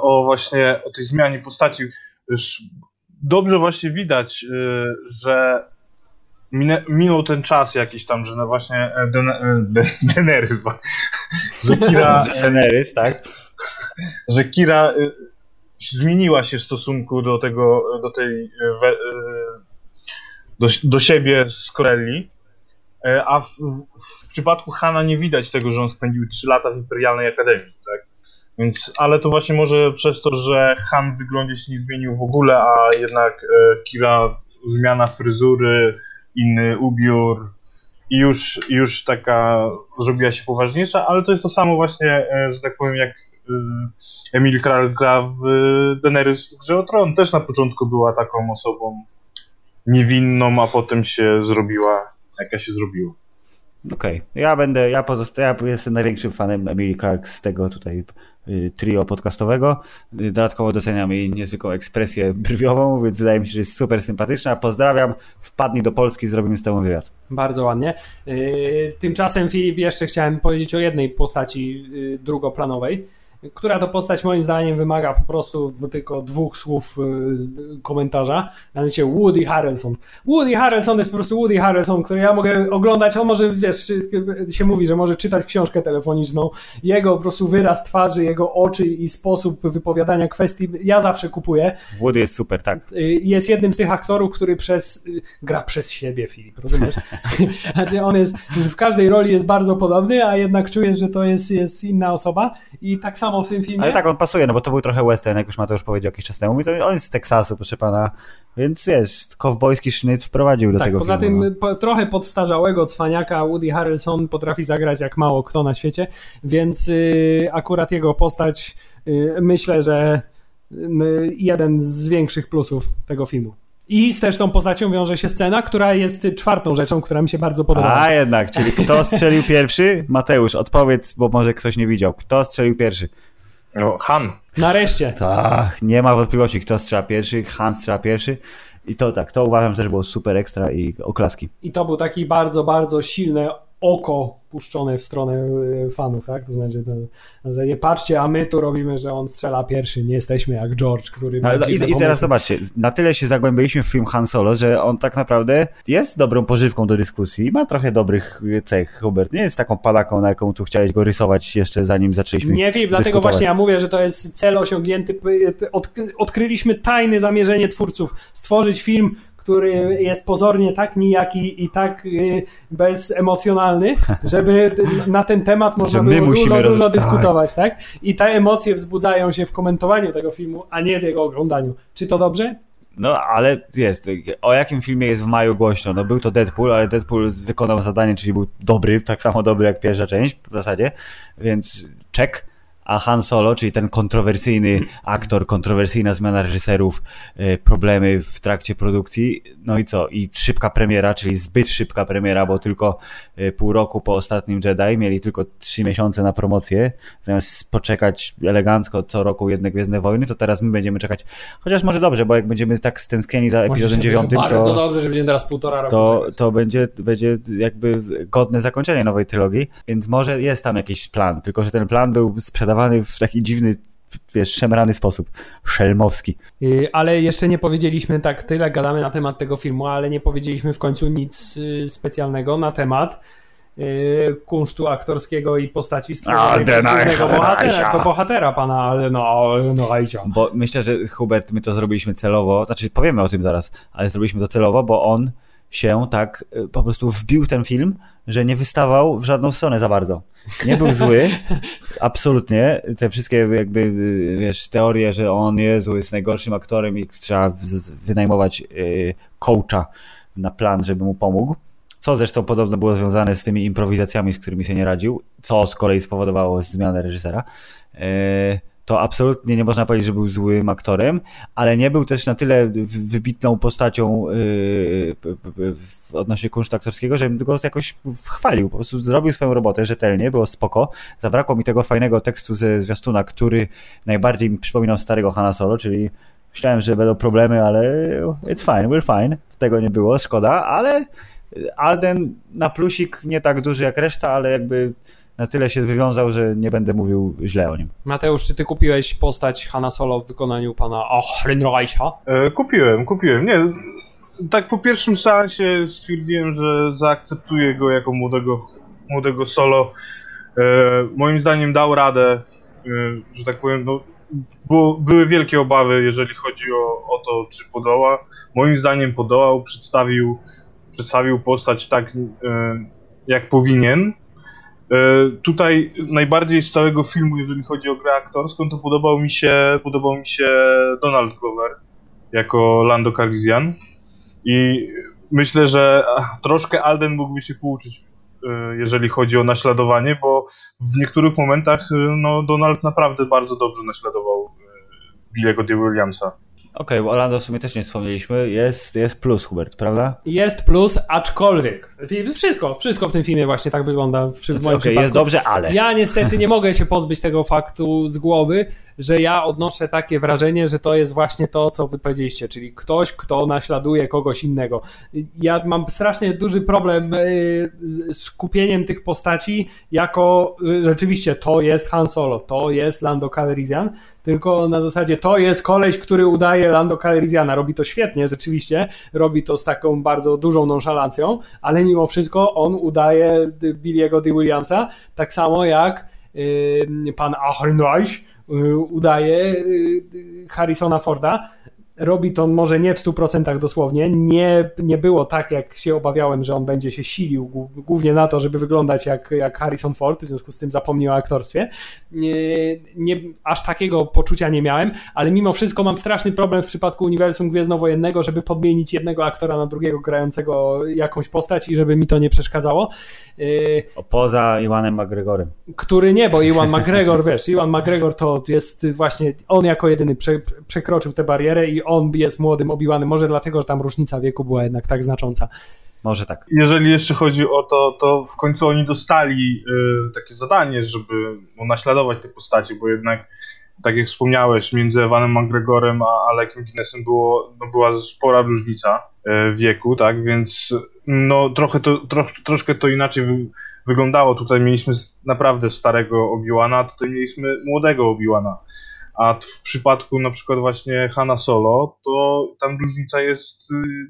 o właśnie o tej zmianie postaci. Już dobrze właśnie widać, że minął ten czas jakiś tam, że no właśnie Daenerys, że Kira, Daenerys, tak? Że Kira zmieniła się w stosunku do tego, do tej do, do siebie z Corelli, a w, w przypadku Hana nie widać tego, że on spędził trzy lata w Imperialnej Akademii, tak? Więc, ale to właśnie może przez to, że Han w wyglądzie się nie zmienił w ogóle, a jednak Kira, zmiana fryzury, inny ubiór i już, już taka zrobiła się poważniejsza, ale to jest to samo właśnie, że tak powiem, jak Emilia Clarke gra w Daenerys w Grze o Tron. Też na początku była taką osobą niewinną, a potem się zrobiła, jaka się zrobiła. Okej, okay. ja będę, ja, pozosta- ja jestem największym fanem Emilii Clarke z tego tutaj trio podcastowego. Dodatkowo doceniam jej niezwykłą ekspresję brwiową, więc wydaje mi się, że jest super sympatyczna. Pozdrawiam, wpadnij do Polski, zrobimy z tobą wywiad. Bardzo ładnie. Tymczasem, Filip, jeszcze chciałem powiedzieć o jednej postaci drugoplanowej, która to postać moim zdaniem wymaga po prostu tylko dwóch słów komentarza, mianowicie Woody Harrelson. Woody Harrelson jest po prostu Woody Harrelson, który ja mogę oglądać, on może, wiesz, się mówi, że może czytać książkę telefoniczną, jego po prostu wyraz twarzy, jego oczy i sposób wypowiadania kwestii, ja zawsze kupuję. Woody jest super, tak. Jest jednym z tych aktorów, który przez gra przez siebie, Filip, rozumiesz? Znaczy on jest, w każdej roli jest bardzo podobny, a jednak czujesz, że to jest, jest inna osoba i tak samo w tym filmie. Ale tak, on pasuje, no bo to był trochę western, jak już Mateusz powiedział jakiś czas temu. On jest z Teksasu, proszę pana, więc wiesz, kowbojski sznyt wprowadził do tak, tego poza filmu. Poza tym po, trochę podstarzałego cwaniaka Woody Harrelson potrafi zagrać jak mało kto na świecie, więc y, akurat jego postać y, myślę, że y, jeden z większych plusów tego filmu. I z też tą postacią wiąże się scena, która jest czwartą rzeczą, która mi się bardzo podoba. A jednak, czyli kto strzelił pierwszy? Mateusz, odpowiedz, bo może ktoś nie widział. Kto strzelił pierwszy? No, Han. Nareszcie. Tak, nie ma wątpliwości, kto strzela pierwszy, Han strzela pierwszy. I to tak, to uważam, że też było super ekstra i oklaski. I to był taki bardzo, bardzo silny oko puszczone w stronę fanów, tak? To znaczy, no, nie patrzcie, a my tu robimy, że on strzela pierwszy, nie jesteśmy jak George, który... No, no, i, I teraz zobaczcie, na tyle się zagłębiliśmy w film Han Solo, że on tak naprawdę jest dobrą pożywką do dyskusji, ma trochę dobrych cech, Hubert, nie jest taką palaką, na jaką tu chciałeś go rysować jeszcze zanim zaczęliśmy Nie, Filip, dlatego właśnie ja mówię, że to jest cel osiągnięty, odkryliśmy tajne zamierzenie twórców, stworzyć film, który jest pozornie tak nijaki i tak y, bezemocjonalny, żeby na ten temat można było dużo, dużo roz... dyskutować, tak? tak? I te emocje wzbudzają się w komentowaniu tego filmu, a nie w jego oglądaniu. Czy to dobrze? No, ale jest. O jakim filmie jest w maju głośno? No, był to Deadpool, ale Deadpool wykonał zadanie, czyli był dobry, tak samo dobry jak pierwsza część w zasadzie, więc czek. A Han Solo, czyli ten kontrowersyjny aktor, kontrowersyjna zmiana reżyserów, problemy w trakcie produkcji, no i co? I szybka premiera, czyli zbyt szybka premiera, bo tylko pół roku po ostatnim Jedi mieli tylko trzy miesiące na promocję, zamiast poczekać elegancko co roku jedne Gwiezdne Wojny, to teraz my będziemy czekać, chociaż może dobrze, bo jak będziemy tak stęsknieni za epizodem dziewiątym, to bardzo dobrze, że będziemy teraz półtora roku to, to będzie, będzie jakby godne zakończenie nowej trylogii, więc może jest tam jakiś plan, tylko że ten plan był sprzedawany w taki dziwny, wiesz, szemrany sposób. Szelmowski. Yy, ale jeszcze nie powiedzieliśmy tak, tyle gadamy na temat tego filmu, ale nie powiedzieliśmy w końcu nic yy, specjalnego na temat yy, kunsztu aktorskiego i postaci stworzonego bohatera, to bohatera pana Aldena Ehrenreicha. Bo myślę, że Hubert, my to zrobiliśmy celowo, znaczy powiemy o tym zaraz, ale zrobiliśmy to celowo, bo on się tak yy, po prostu wbił ten film, że nie wystawał w żadną stronę za bardzo. Nie był zły, absolutnie. Te wszystkie jakby, wiesz, teorie, że on jest zły, jest najgorszym aktorem i trzeba wynajmować y, coacha na plan, żeby mu pomógł. Co zresztą podobno było związane z tymi improwizacjami, z którymi się nie radził, co z kolei spowodowało zmianę reżysera. Y, to absolutnie nie można powiedzieć, że był złym aktorem, ale nie był też na tyle wybitną postacią yy, odnośnie kunsztu aktorskiego, żebym go jakoś chwalił. Po prostu zrobił swoją robotę rzetelnie, było spoko. Zabrakło mi tego fajnego tekstu ze zwiastuna, który najbardziej mi przypominał starego Hana Solo, czyli myślałem, że będą problemy, ale it's fine, we're fine. Tego nie było, szkoda, ale Alden na plusik nie tak duży jak reszta, ale jakby na tyle się wywiązał, że nie będę mówił źle o nim. Mateusz, czy ty kupiłeś postać Hana Solo w wykonaniu pana Ehrenreicha? E, kupiłem, kupiłem. Nie, tak po pierwszym seansie stwierdziłem, że zaakceptuję go jako młodego, młodego Solo. E, moim zdaniem dał radę, e, że tak powiem, no, było, były wielkie obawy, jeżeli chodzi o, o to, czy podoła. Moim zdaniem podołał, przedstawił, przedstawił postać tak, e, jak powinien. Tutaj najbardziej z całego filmu, jeżeli chodzi o grę aktorską, to podobał mi się, podobał mi się Donald Glover jako Lando Calrissian i myślę, że troszkę Alden mógłby się pouczyć, jeżeli chodzi o naśladowanie, bo w niektórych momentach no, Donald naprawdę bardzo dobrze naśladował Billiego D. Williamsa. Okej, okay, bo Lando w sumie też nie wspomnieliśmy. Jest, jest plus, Hubert, prawda? Jest plus, aczkolwiek. Wszystko, wszystko w tym filmie właśnie tak wygląda. W moim okay, przypadku. Jest dobrze, ale... Ja niestety nie mogę się pozbyć tego faktu z głowy, że ja odnoszę takie wrażenie, że to jest właśnie to, co wy powiedzieliście, czyli ktoś, kto naśladuje kogoś innego. Ja mam strasznie duży problem z kupieniem tych postaci jako rzeczywiście to jest Han Solo, to jest Lando Calrissian, tylko na zasadzie to jest koleś, który udaje Lando Calrissiana. Robi to świetnie, rzeczywiście, robi to z taką bardzo dużą nonszalancją, ale mimo wszystko on udaje Billiego D. Williamsa, tak samo jak yy, pan Ehrenreich yy, udaje yy, Harrisona Forda. Robi to może nie w stu procentach dosłownie, nie, nie było tak, jak się obawiałem, że on będzie się silił głównie na to, żeby wyglądać jak, jak Harrison Ford, w związku z tym zapomniał o aktorstwie. Nie, nie, aż takiego poczucia nie miałem, ale mimo wszystko mam straszny problem w przypadku uniwersum gwiezdnowojennego, żeby podmienić jednego aktora na drugiego grającego jakąś postać i żeby mi to nie przeszkadzało. Poza Ewanem McGregorem. Który nie, bo Ewan McGregor, wiesz, Ewan McGregor to jest właśnie, on jako jedyny prze, przekroczył tę barierę i on jest młodym Obi-Wanem, może dlatego, że tam różnica wieku była jednak tak znacząca. Może tak. Jeżeli jeszcze chodzi o to, to w końcu oni dostali y, takie zadanie, żeby no, naśladować te postacie, bo jednak, tak jak wspomniałeś, między Ewanem McGregorem a Alekiem Guinnessem było, no, była spora różnica y, wieku, tak, więc no, trochę to, tro, troszkę to inaczej wy, wyglądało. Tutaj mieliśmy naprawdę starego Obi-Wana, tutaj mieliśmy młodego Obi-Wana. A w przypadku na przykład właśnie Hana Solo, to tam różnica jest,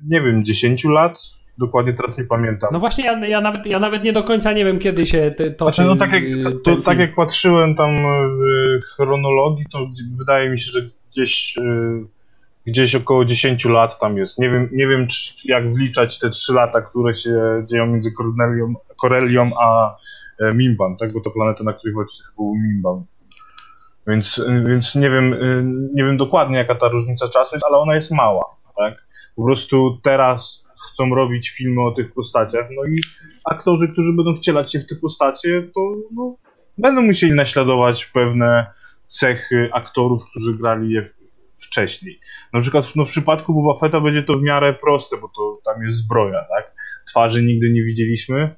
nie wiem, dziesięć lat? Dokładnie teraz nie pamiętam. No właśnie, ja, ja, nawet, ja nawet nie do końca nie wiem, kiedy się te, to znaczy, no tak jak, to, tak jak patrzyłem tam w chronologii, to wydaje mi się, że gdzieś gdzieś około dziesięć lat tam jest. Nie wiem, nie wiem czy, jak wliczać te trzy lata, które się dzieją między Cornelią, Corellią a Mimban, tak? Bo to planeta, na której walczy był Mimban. Więc, więc nie wiem, nie wiem dokładnie jaka ta różnica czasu jest, ale ona jest mała, tak? Po prostu teraz chcą robić filmy o tych postaciach, no i aktorzy, którzy będą wcielać się w te postacie, to no, będą musieli naśladować pewne cechy aktorów, którzy grali je wcześniej. Na przykład no, w przypadku Boba Fetta będzie to w miarę proste, bo to tam jest zbroja, tak? Twarzy nigdy nie widzieliśmy,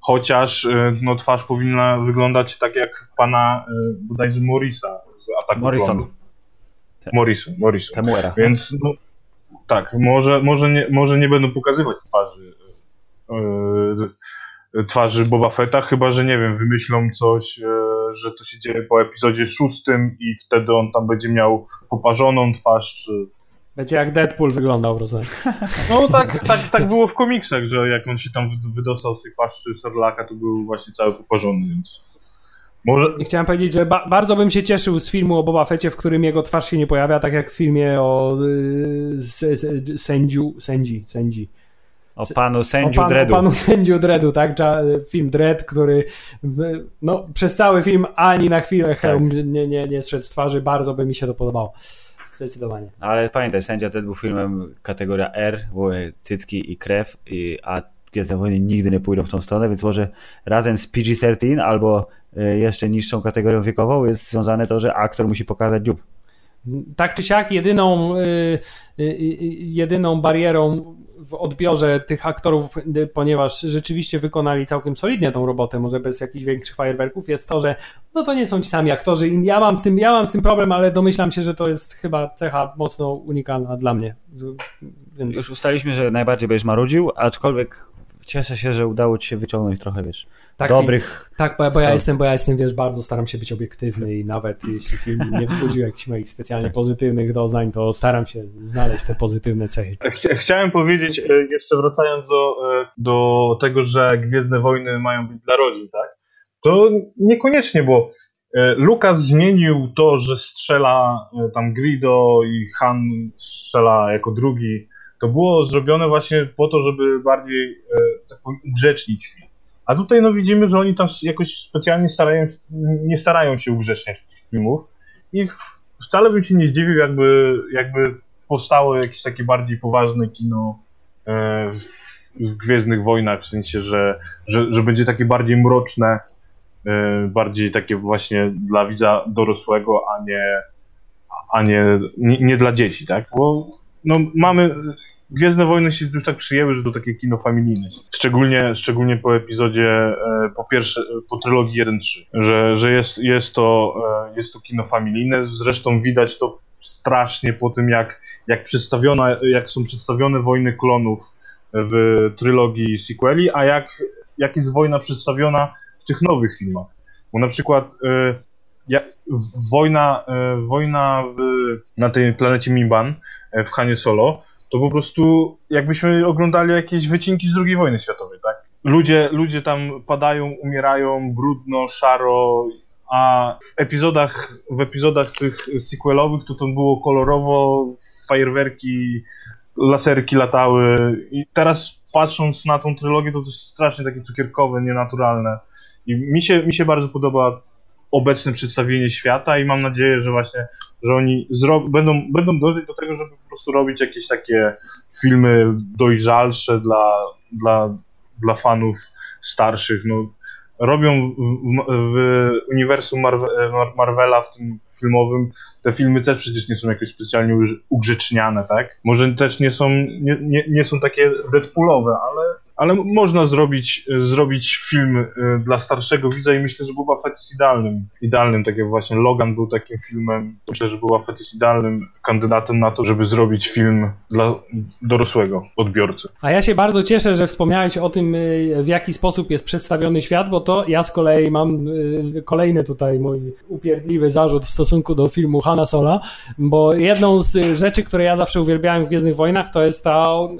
chociaż no, twarz powinna wyglądać tak jak pana bodajże Morrisa z Ataku Morrison. Morrison, Morrison. Temuera. Więc no, tak, może, może, nie, może nie będą pokazywać twarzy yy, twarzy Boba Fetta, chyba że nie wiem, wymyślą coś, yy, że to się dzieje po epizodzie szóstym i wtedy on tam będzie miał poparzoną twarz, czy... Będzie jak Deadpool wyglądał, rozumiem. No tak, tak, tak było w komiksach, że jak on się tam wydostał z tej paszczy Sarlaka, to był właśnie cały poparzony, więc... Może... Chciałem powiedzieć, że ba- bardzo bym się cieszył z filmu o Boba Fetcie, w którym jego twarz się nie pojawia, tak jak w filmie o yy, sędziu, sędzi, sędzi. O panu sędziu o pan, Dreadu. O panu sędziu Dreadu, tak? Film Dread, który no, przez cały film ani na chwilę hełm tak. nie, nie, nie zszedł z twarzy, bardzo by mi się to podobało. Zdecydowanie. Ale pamiętaj, Sędzia Ted był filmem kategoria R, były cycki i krew, i, a Gwiezdne Wojny nigdy nie pójdą w tą stronę, więc może razem z P G trzynaście albo jeszcze niższą kategorią wiekową jest związane to, że aktor musi pokazać dziób. Tak czy siak, jedyną, y, y, jedyną barierą w odbiorze tych aktorów, ponieważ rzeczywiście wykonali całkiem solidnie tą robotę, może bez jakichś większych fajerwerków, jest to, że no to nie są ci sami aktorzy i ja mam z tym, ja mam z tym problem, ale domyślam się, że to jest chyba cecha mocno unikalna dla mnie. Więc... Już ustaliliśmy, że najbardziej będziesz marudził, aczkolwiek cieszę się, że udało ci się wyciągnąć trochę, wiesz, tak, dobrych... Tak, bo, bo ja jestem, bo ja jestem, wiesz, bardzo staram się być obiektywny i nawet jeśli film nie wzbudził jakichś moich specjalnie pozytywnych doznań, to staram się znaleźć te pozytywne cechy. Chciałem powiedzieć, jeszcze wracając do, do tego, że Gwiezdne Wojny mają być dla rodzin, tak? To niekoniecznie, bo Lucas zmienił to, że strzela tam Greedo i Han strzela jako drugi. To było zrobione właśnie po to, żeby bardziej tak powiem, ugrzecznić film. A tutaj no widzimy, że oni tam jakoś specjalnie starają, nie starają się ugrzeczniać tych filmów i wcale bym się nie zdziwił, jakby, jakby powstało jakieś takie bardziej poważne kino w Gwiezdnych Wojnach, w sensie, że, że, że będzie takie bardziej mroczne, bardziej takie właśnie dla widza dorosłego, a nie, a nie, nie, nie dla dzieci, tak? Bo no mamy... Gwiezdne Wojny się już tak przyjęły, że to takie kino familijne. Szczególnie, szczególnie po epizodzie, po pierwsze, po trylogii jeden trzy, że, że jest, jest, to, jest to kino familijne. Zresztą widać to strasznie po tym, jak, jak, przedstawiona, jak są przedstawione wojny klonów w trylogii sequeli, a jak, jak jest wojna przedstawiona w tych nowych filmach. Bo na przykład jak, wojna, wojna w, na tej planecie Mimban w Hanie Solo, to po prostu jakbyśmy oglądali jakieś wycinki z drugiej wojny światowej, tak? Ludzie, ludzie tam padają, umierają, brudno, szaro, a w epizodach, w epizodach tych sequelowych to tam było kolorowo, fajerwerki, laserki latały i teraz patrząc na tą trylogię, to to jest strasznie takie cukierkowe, nienaturalne i mi się, mi się bardzo podoba obecne przedstawienie świata i mam nadzieję, że właśnie, że oni zro- będą, będą dążyć do tego, żeby po prostu robić jakieś takie filmy dojrzalsze dla, dla, dla fanów starszych. No, robią w, w, w uniwersum Marve- Mar- Marvela w tym filmowym, te filmy też przecież nie są jakoś specjalnie ugrzeczniane, tak? Może też nie są, nie, nie, nie są takie Deadpoolowe, ale... Ale można zrobić, zrobić film dla starszego widza i myślę, że Boba Fett jest idealnym. Idealnym, tak jak właśnie Logan był takim filmem. Myślę, że Boba Fett jest idealnym kandydatem na to, żeby zrobić film dla dorosłego odbiorcy. A ja się bardzo cieszę, że wspomniałeś o tym, w jaki sposób jest przedstawiony świat, bo to ja z kolei mam kolejny tutaj mój upierdliwy zarzut w stosunku do filmu Hana Sola, bo jedną z rzeczy, które ja zawsze uwielbiałem w Gwiezdnych Wojnach, to jest to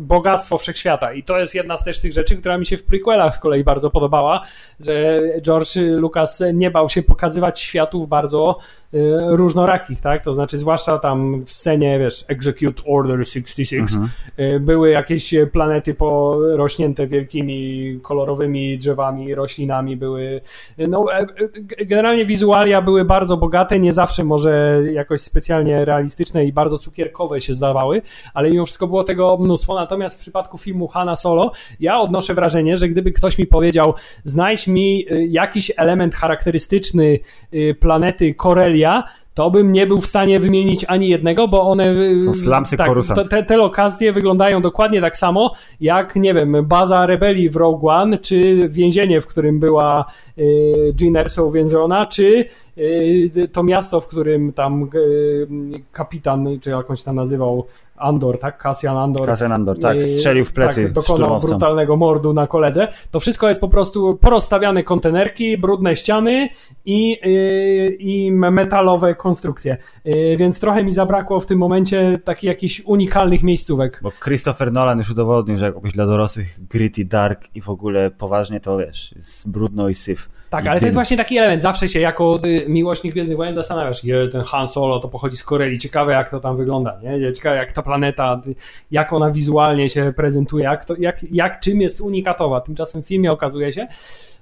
bogactwo wszechświata i to jest jedna z też tych rzeczy, która mi się w prequelach z kolei bardzo podobała, że George Lucas nie bał się pokazywać światów bardzo różnorakich, tak? To znaczy zwłaszcza tam w scenie, wiesz, Execute Order sześćdziesiąt sześć, mhm. były jakieś planety porośnięte wielkimi, kolorowymi drzewami, roślinami, były no, generalnie wizualia były bardzo bogate, nie zawsze może jakoś specjalnie realistyczne i bardzo cukierkowe się zdawały, ale mimo wszystko było tego mnóstwo. Natomiast w przypadku filmu Hana Solo ja odnoszę wrażenie, że gdyby ktoś mi powiedział, znajdź mi jakiś element charakterystyczny planety Koreli, to bym nie był w stanie wymienić ani jednego, bo one... Są slamsy tak, korusant. Te, te lokacje wyglądają dokładnie tak samo, jak, nie wiem, baza rebelii w Rogue One, czy więzienie, w którym była y, Jyn Erso uwięziona, czy y, to miasto, w którym tam y, kapitan, czy jakąś tam nazywał Andor, tak? Cassian Andor. Cassian Andor, tak. Strzelił w plecy. Tak, dokonał brutalnego mordu na koledze. To wszystko jest po prostu porozstawiane kontenerki, brudne ściany i, i metalowe konstrukcje. Więc trochę mi zabrakło w tym momencie takich jakichś unikalnych miejscówek. Bo Christopher Nolan już udowodnił, że jakoś dla dorosłych gritty, dark i w ogóle poważnie to wiesz, jest brudno i syf. Tak, ale to jest właśnie taki element. Zawsze się jako miłośnik Gwiezdnych Wojen zastanawiasz, ten Han Solo to pochodzi z Korei, ciekawe jak to tam wygląda, nie? Ciekawe jak ta planeta, jak ona wizualnie się prezentuje, jak, to, jak, jak czym jest unikatowa. Tymczasem w filmie okazuje się,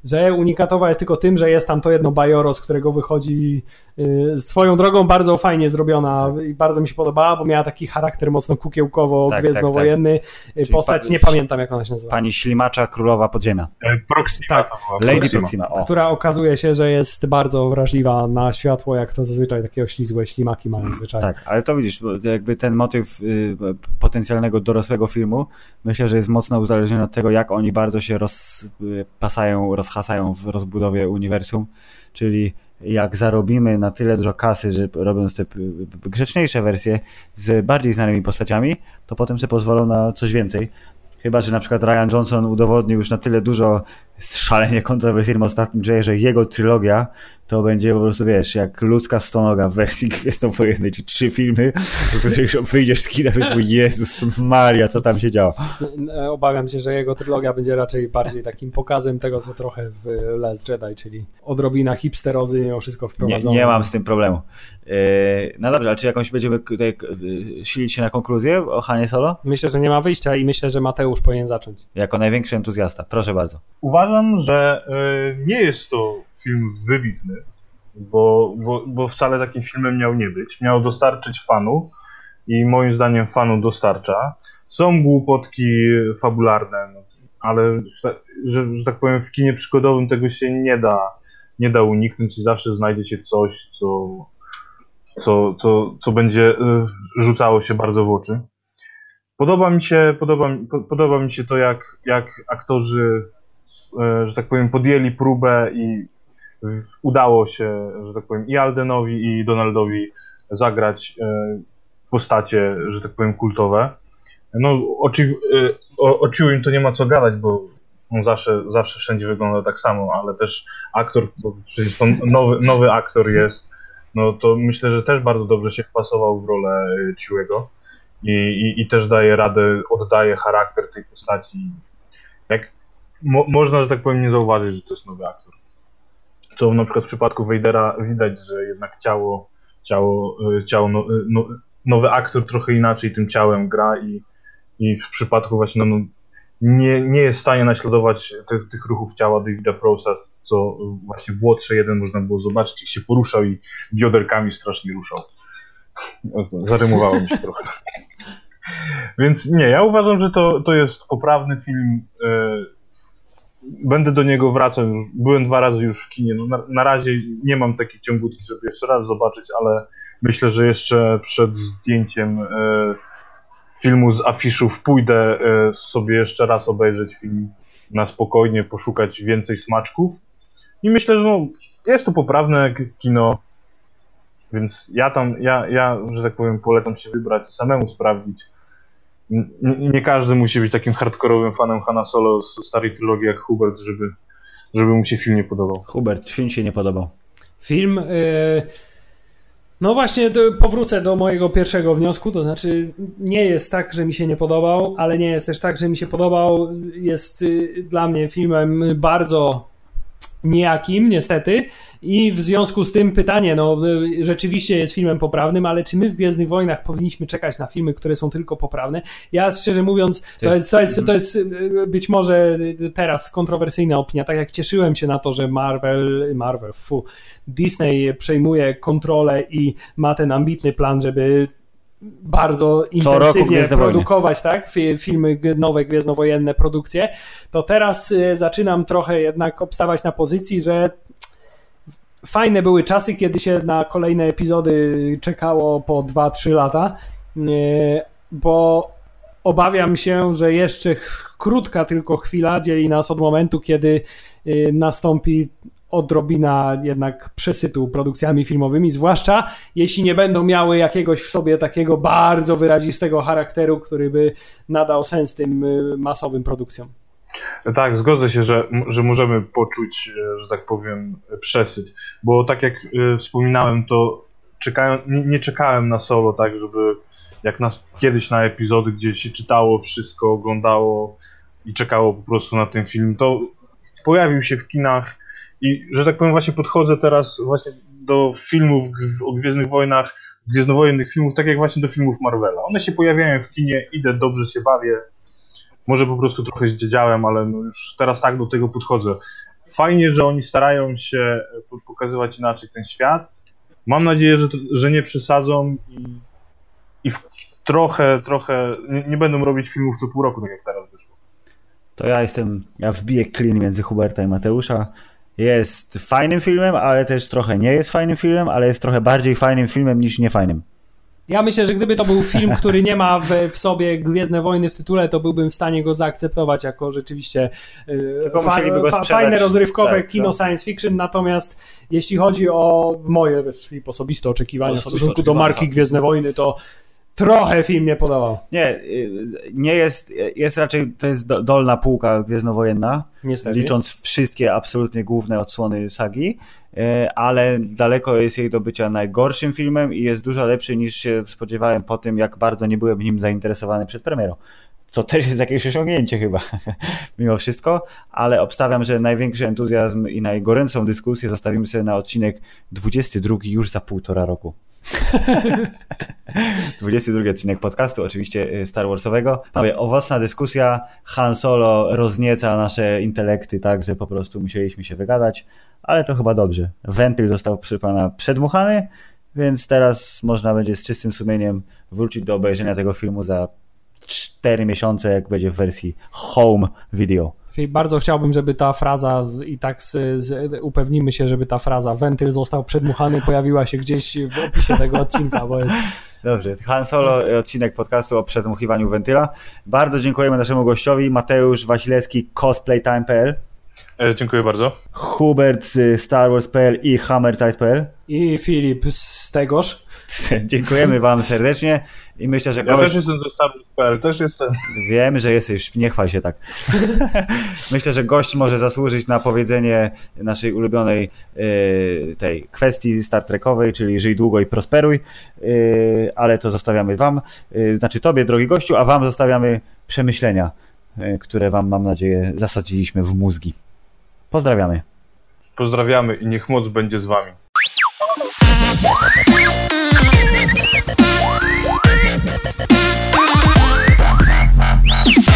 że unikatowa jest tylko tym, że jest tam to jedno bajoro, z którego wychodzi y, swoją drogą bardzo fajnie zrobiona i bardzo mi się podobała, bo miała taki charakter mocno kukiełkowo-gwiezdnowojenny. Tak, tak, tak. Postać, pani, nie pamiętam jak ona się nazywa. Pani Ślimacza, Królowa Podziemia. Proxima. Tak, Lady Proxima. Proxima. O. Która okazuje się, że jest bardzo wrażliwa na światło, jak to zazwyczaj takie oślizłe ślimaki mają zwyczaj. Tak, ale to widzisz, jakby ten motyw y, potencjalnego dorosłego filmu, myślę, że jest mocno uzależniony od tego, jak oni bardzo się rozpasają, y, rozhasają w rozbudowie uniwersum, czyli jak zarobimy na tyle dużo kasy, że robiąc te grzeczniejsze wersje z bardziej znanymi postaciami, to potem sobie pozwolą na coś więcej. Chyba że na przykład Rian Johnson udowodnił już na tyle dużo szalenie kontrowersyjnym ostatnim dzieje, że jego trylogia to będzie po prostu, wiesz, jak ludzka stonoga w wersji gwiezdnowojennej, czy trzy filmy, po prostu już wyjdziesz z kina, wiesz, bo Jezus Maria, co tam się działo. Obawiam się, że jego trylogia będzie raczej bardziej takim pokazem tego, co trochę w Last Jedi, czyli odrobina hipsterozy, mimo wszystko wprowadzone. Nie, nie mam z tym problemu. No dobrze, ale czy jakąś będziemy tutaj silić się na konkluzję o Hanie Solo? Myślę, że nie ma wyjścia i myślę, że Mateusz powinien zacząć. Jako największy entuzjasta, proszę bardzo. Uważam, że nie jest to film wybitny, bo, bo, bo wcale takim filmem miał nie być. Miał dostarczyć fanu i moim zdaniem fanu dostarcza. Są głupotki fabularne, ale że, że tak powiem w kinie przygodowym tego się nie da, nie da uniknąć i zawsze znajdziecie coś, co, co, co, co będzie rzucało się bardzo w oczy. Podoba mi się, podoba, podoba mi się to, jak, jak aktorzy, że tak powiem, podjęli próbę i udało się, że tak powiem, i Aldenowi, i Donaldowi zagrać postacie, że tak powiem, kultowe. No, oczy, o, o Chewie to nie ma co gadać, bo on zawsze, zawsze wszędzie wygląda tak samo, ale też aktor, bo przecież to nowy, nowy aktor jest, no to myślę, że też bardzo dobrze się wpasował w rolę Chewiego i, i, i też daje radę, oddaje charakter tej postaci. Jak, mo, można, że tak powiem, nie zauważyć, że to jest nowy aktor. Co na przykład w przypadku Vadera widać, że jednak ciało, ciało, ciało no, no, nowy aktor trochę inaczej tym ciałem gra i, i w przypadku właśnie no, nie, nie jest w stanie naśladować tych, tych ruchów ciała Davida Prowsa, co właśnie w Łotrze jeden można było zobaczyć, jak się poruszał i bioderkami strasznie ruszał. Zarymowało mi się trochę. Więc nie, ja uważam, że to, to jest poprawny film. Yy, Będę do niego wracał, byłem dwa razy już w kinie, no na, na razie nie mam takiej ciągutki, żeby jeszcze raz zobaczyć, ale myślę, że jeszcze przed zdjęciem e, filmu z afiszów pójdę e, sobie jeszcze raz obejrzeć film na spokojnie, poszukać więcej smaczków i myślę, że no, jest to poprawne kino, więc ja tam, ja, ja, że tak powiem, polecam się wybrać i samemu sprawdzić. Nie każdy musi być takim hardkorowym fanem Hana Solo z starej trylogii jak Hubert, żeby, żeby mu się film nie podobał. Hubert, film się nie podobał. Film... Yy... No właśnie, powrócę do mojego pierwszego wniosku, to znaczy nie jest tak, że mi się nie podobał, ale nie jest też tak, że mi się podobał. Jest dla mnie filmem bardzo nijakim, niestety, i w związku z tym pytanie, no rzeczywiście jest filmem poprawnym, ale czy my w Gwiezdnych Wojnach powinniśmy czekać na filmy, które są tylko poprawne? Ja szczerze mówiąc, to jest, to jest, to jest być może teraz kontrowersyjna opinia, tak jak cieszyłem się na to, że Marvel, Marvel, fu, Disney przejmuje kontrolę i ma ten ambitny plan, żeby bardzo intensywnie produkować, tak, filmy nowe, gwiezdnowojenne produkcje, to teraz zaczynam trochę jednak obstawać na pozycji, że fajne były czasy, kiedy się na kolejne epizody czekało po dwa trzy lata, bo obawiam się, że jeszcze krótka tylko chwila dzieli nas od momentu, kiedy nastąpi odrobina jednak przesytu produkcjami filmowymi, zwłaszcza jeśli nie będą miały jakiegoś w sobie takiego bardzo wyrazistego charakteru, który by nadał sens tym masowym produkcjom. Tak, zgodzę się, że, że możemy poczuć, że tak powiem, przesyt, bo tak jak wspominałem, to czekałem, nie czekałem na Solo, tak, żeby jak nas kiedyś na epizody, gdzie się czytało wszystko, oglądało i czekało po prostu na ten film, to pojawił się w kinach. I że tak powiem, właśnie podchodzę teraz właśnie do filmów o Gwiezdnych Wojnach, gwiezdnowojennych filmów, tak jak właśnie do filmów Marvela. One się pojawiają w kinie, idę, dobrze się bawię, może po prostu trochę zdziedziałem, ale no już teraz tak do tego podchodzę. Fajnie, że oni starają się pokazywać inaczej ten świat. Mam nadzieję, że, to, że nie przesadzą i, i w, trochę, trochę nie, nie będą robić filmów co pół roku, tak jak teraz wyszło. To ja jestem, ja wbiję klin między Huberta i Mateusza. Jest fajnym filmem, ale też trochę nie jest fajnym filmem, ale jest trochę bardziej fajnym filmem niż niefajnym. Ja myślę, że gdyby to był film, który nie ma w, w sobie Gwiezdne Wojny w tytule, to byłbym w stanie go zaakceptować jako rzeczywiście fa- go fa- fajne, rozrywkowe tak, kino tak. Science fiction, natomiast jeśli chodzi o moje, czyli osobiste oczekiwania osobiste w stosunku oczekiwania. do marki Gwiezdne Wojny, to trochę film nie podobał. Nie, nie jest, jest raczej, to jest dolna półka gwiezdnowojenna, niestety, licząc wszystkie absolutnie główne odsłony sagi, ale daleko jest jej do bycia najgorszym filmem i jest dużo lepszy niż się spodziewałem po tym, jak bardzo nie byłem nim zainteresowany przed premierą. To też jest jakieś osiągnięcie chyba, mimo wszystko, ale obstawiam, że największy entuzjazm i najgorętszą dyskusję zostawimy sobie na odcinek dwudziesty drugi już za półtora roku. dwudziesty drugi odcinek podcastu, oczywiście Star Warsowego. Owocna dyskusja, Han Solo roznieca nasze intelekty tak, że po prostu musieliśmy się wygadać, ale to chyba dobrze. Wentyl został przy pana przedmuchany, więc teraz można będzie z czystym sumieniem wrócić do obejrzenia tego filmu za cztery miesiące, jak będzie w wersji home video. Bardzo chciałbym, żeby ta fraza i tak z, z, upewnimy się, żeby ta fraza wentyl został przedmuchany pojawiła się gdzieś w opisie tego odcinka, bo jest... Dobrze, Han Solo, odcinek podcastu o przedmuchiwaniu wentyla. Bardzo dziękujemy naszemu gościowi, Mateusz Wasilewski, cosplaytime kropka p l. E, dziękuję bardzo. Hubert z StarWars kropka p l i Hammerzeit kropka p l. I Filip z tegoż. Dziękujemy wam serdecznie i myślę, że... Ja kogoś... też jestem ze StarWars kropka p l, też jestem. Wiem, że jesteś, nie chwal się tak. Myślę, że gość może zasłużyć na powiedzenie naszej ulubionej yy, tej kwestii Star Trekowej, czyli żyj długo i prosperuj, yy, ale to zostawiamy wam, yy, znaczy tobie, drogi gościu, a wam zostawiamy przemyślenia, yy, które wam, mam nadzieję, zasadziliśmy w mózgi. Pozdrawiamy. Pozdrawiamy i niech moc będzie z wami. We'll be right back.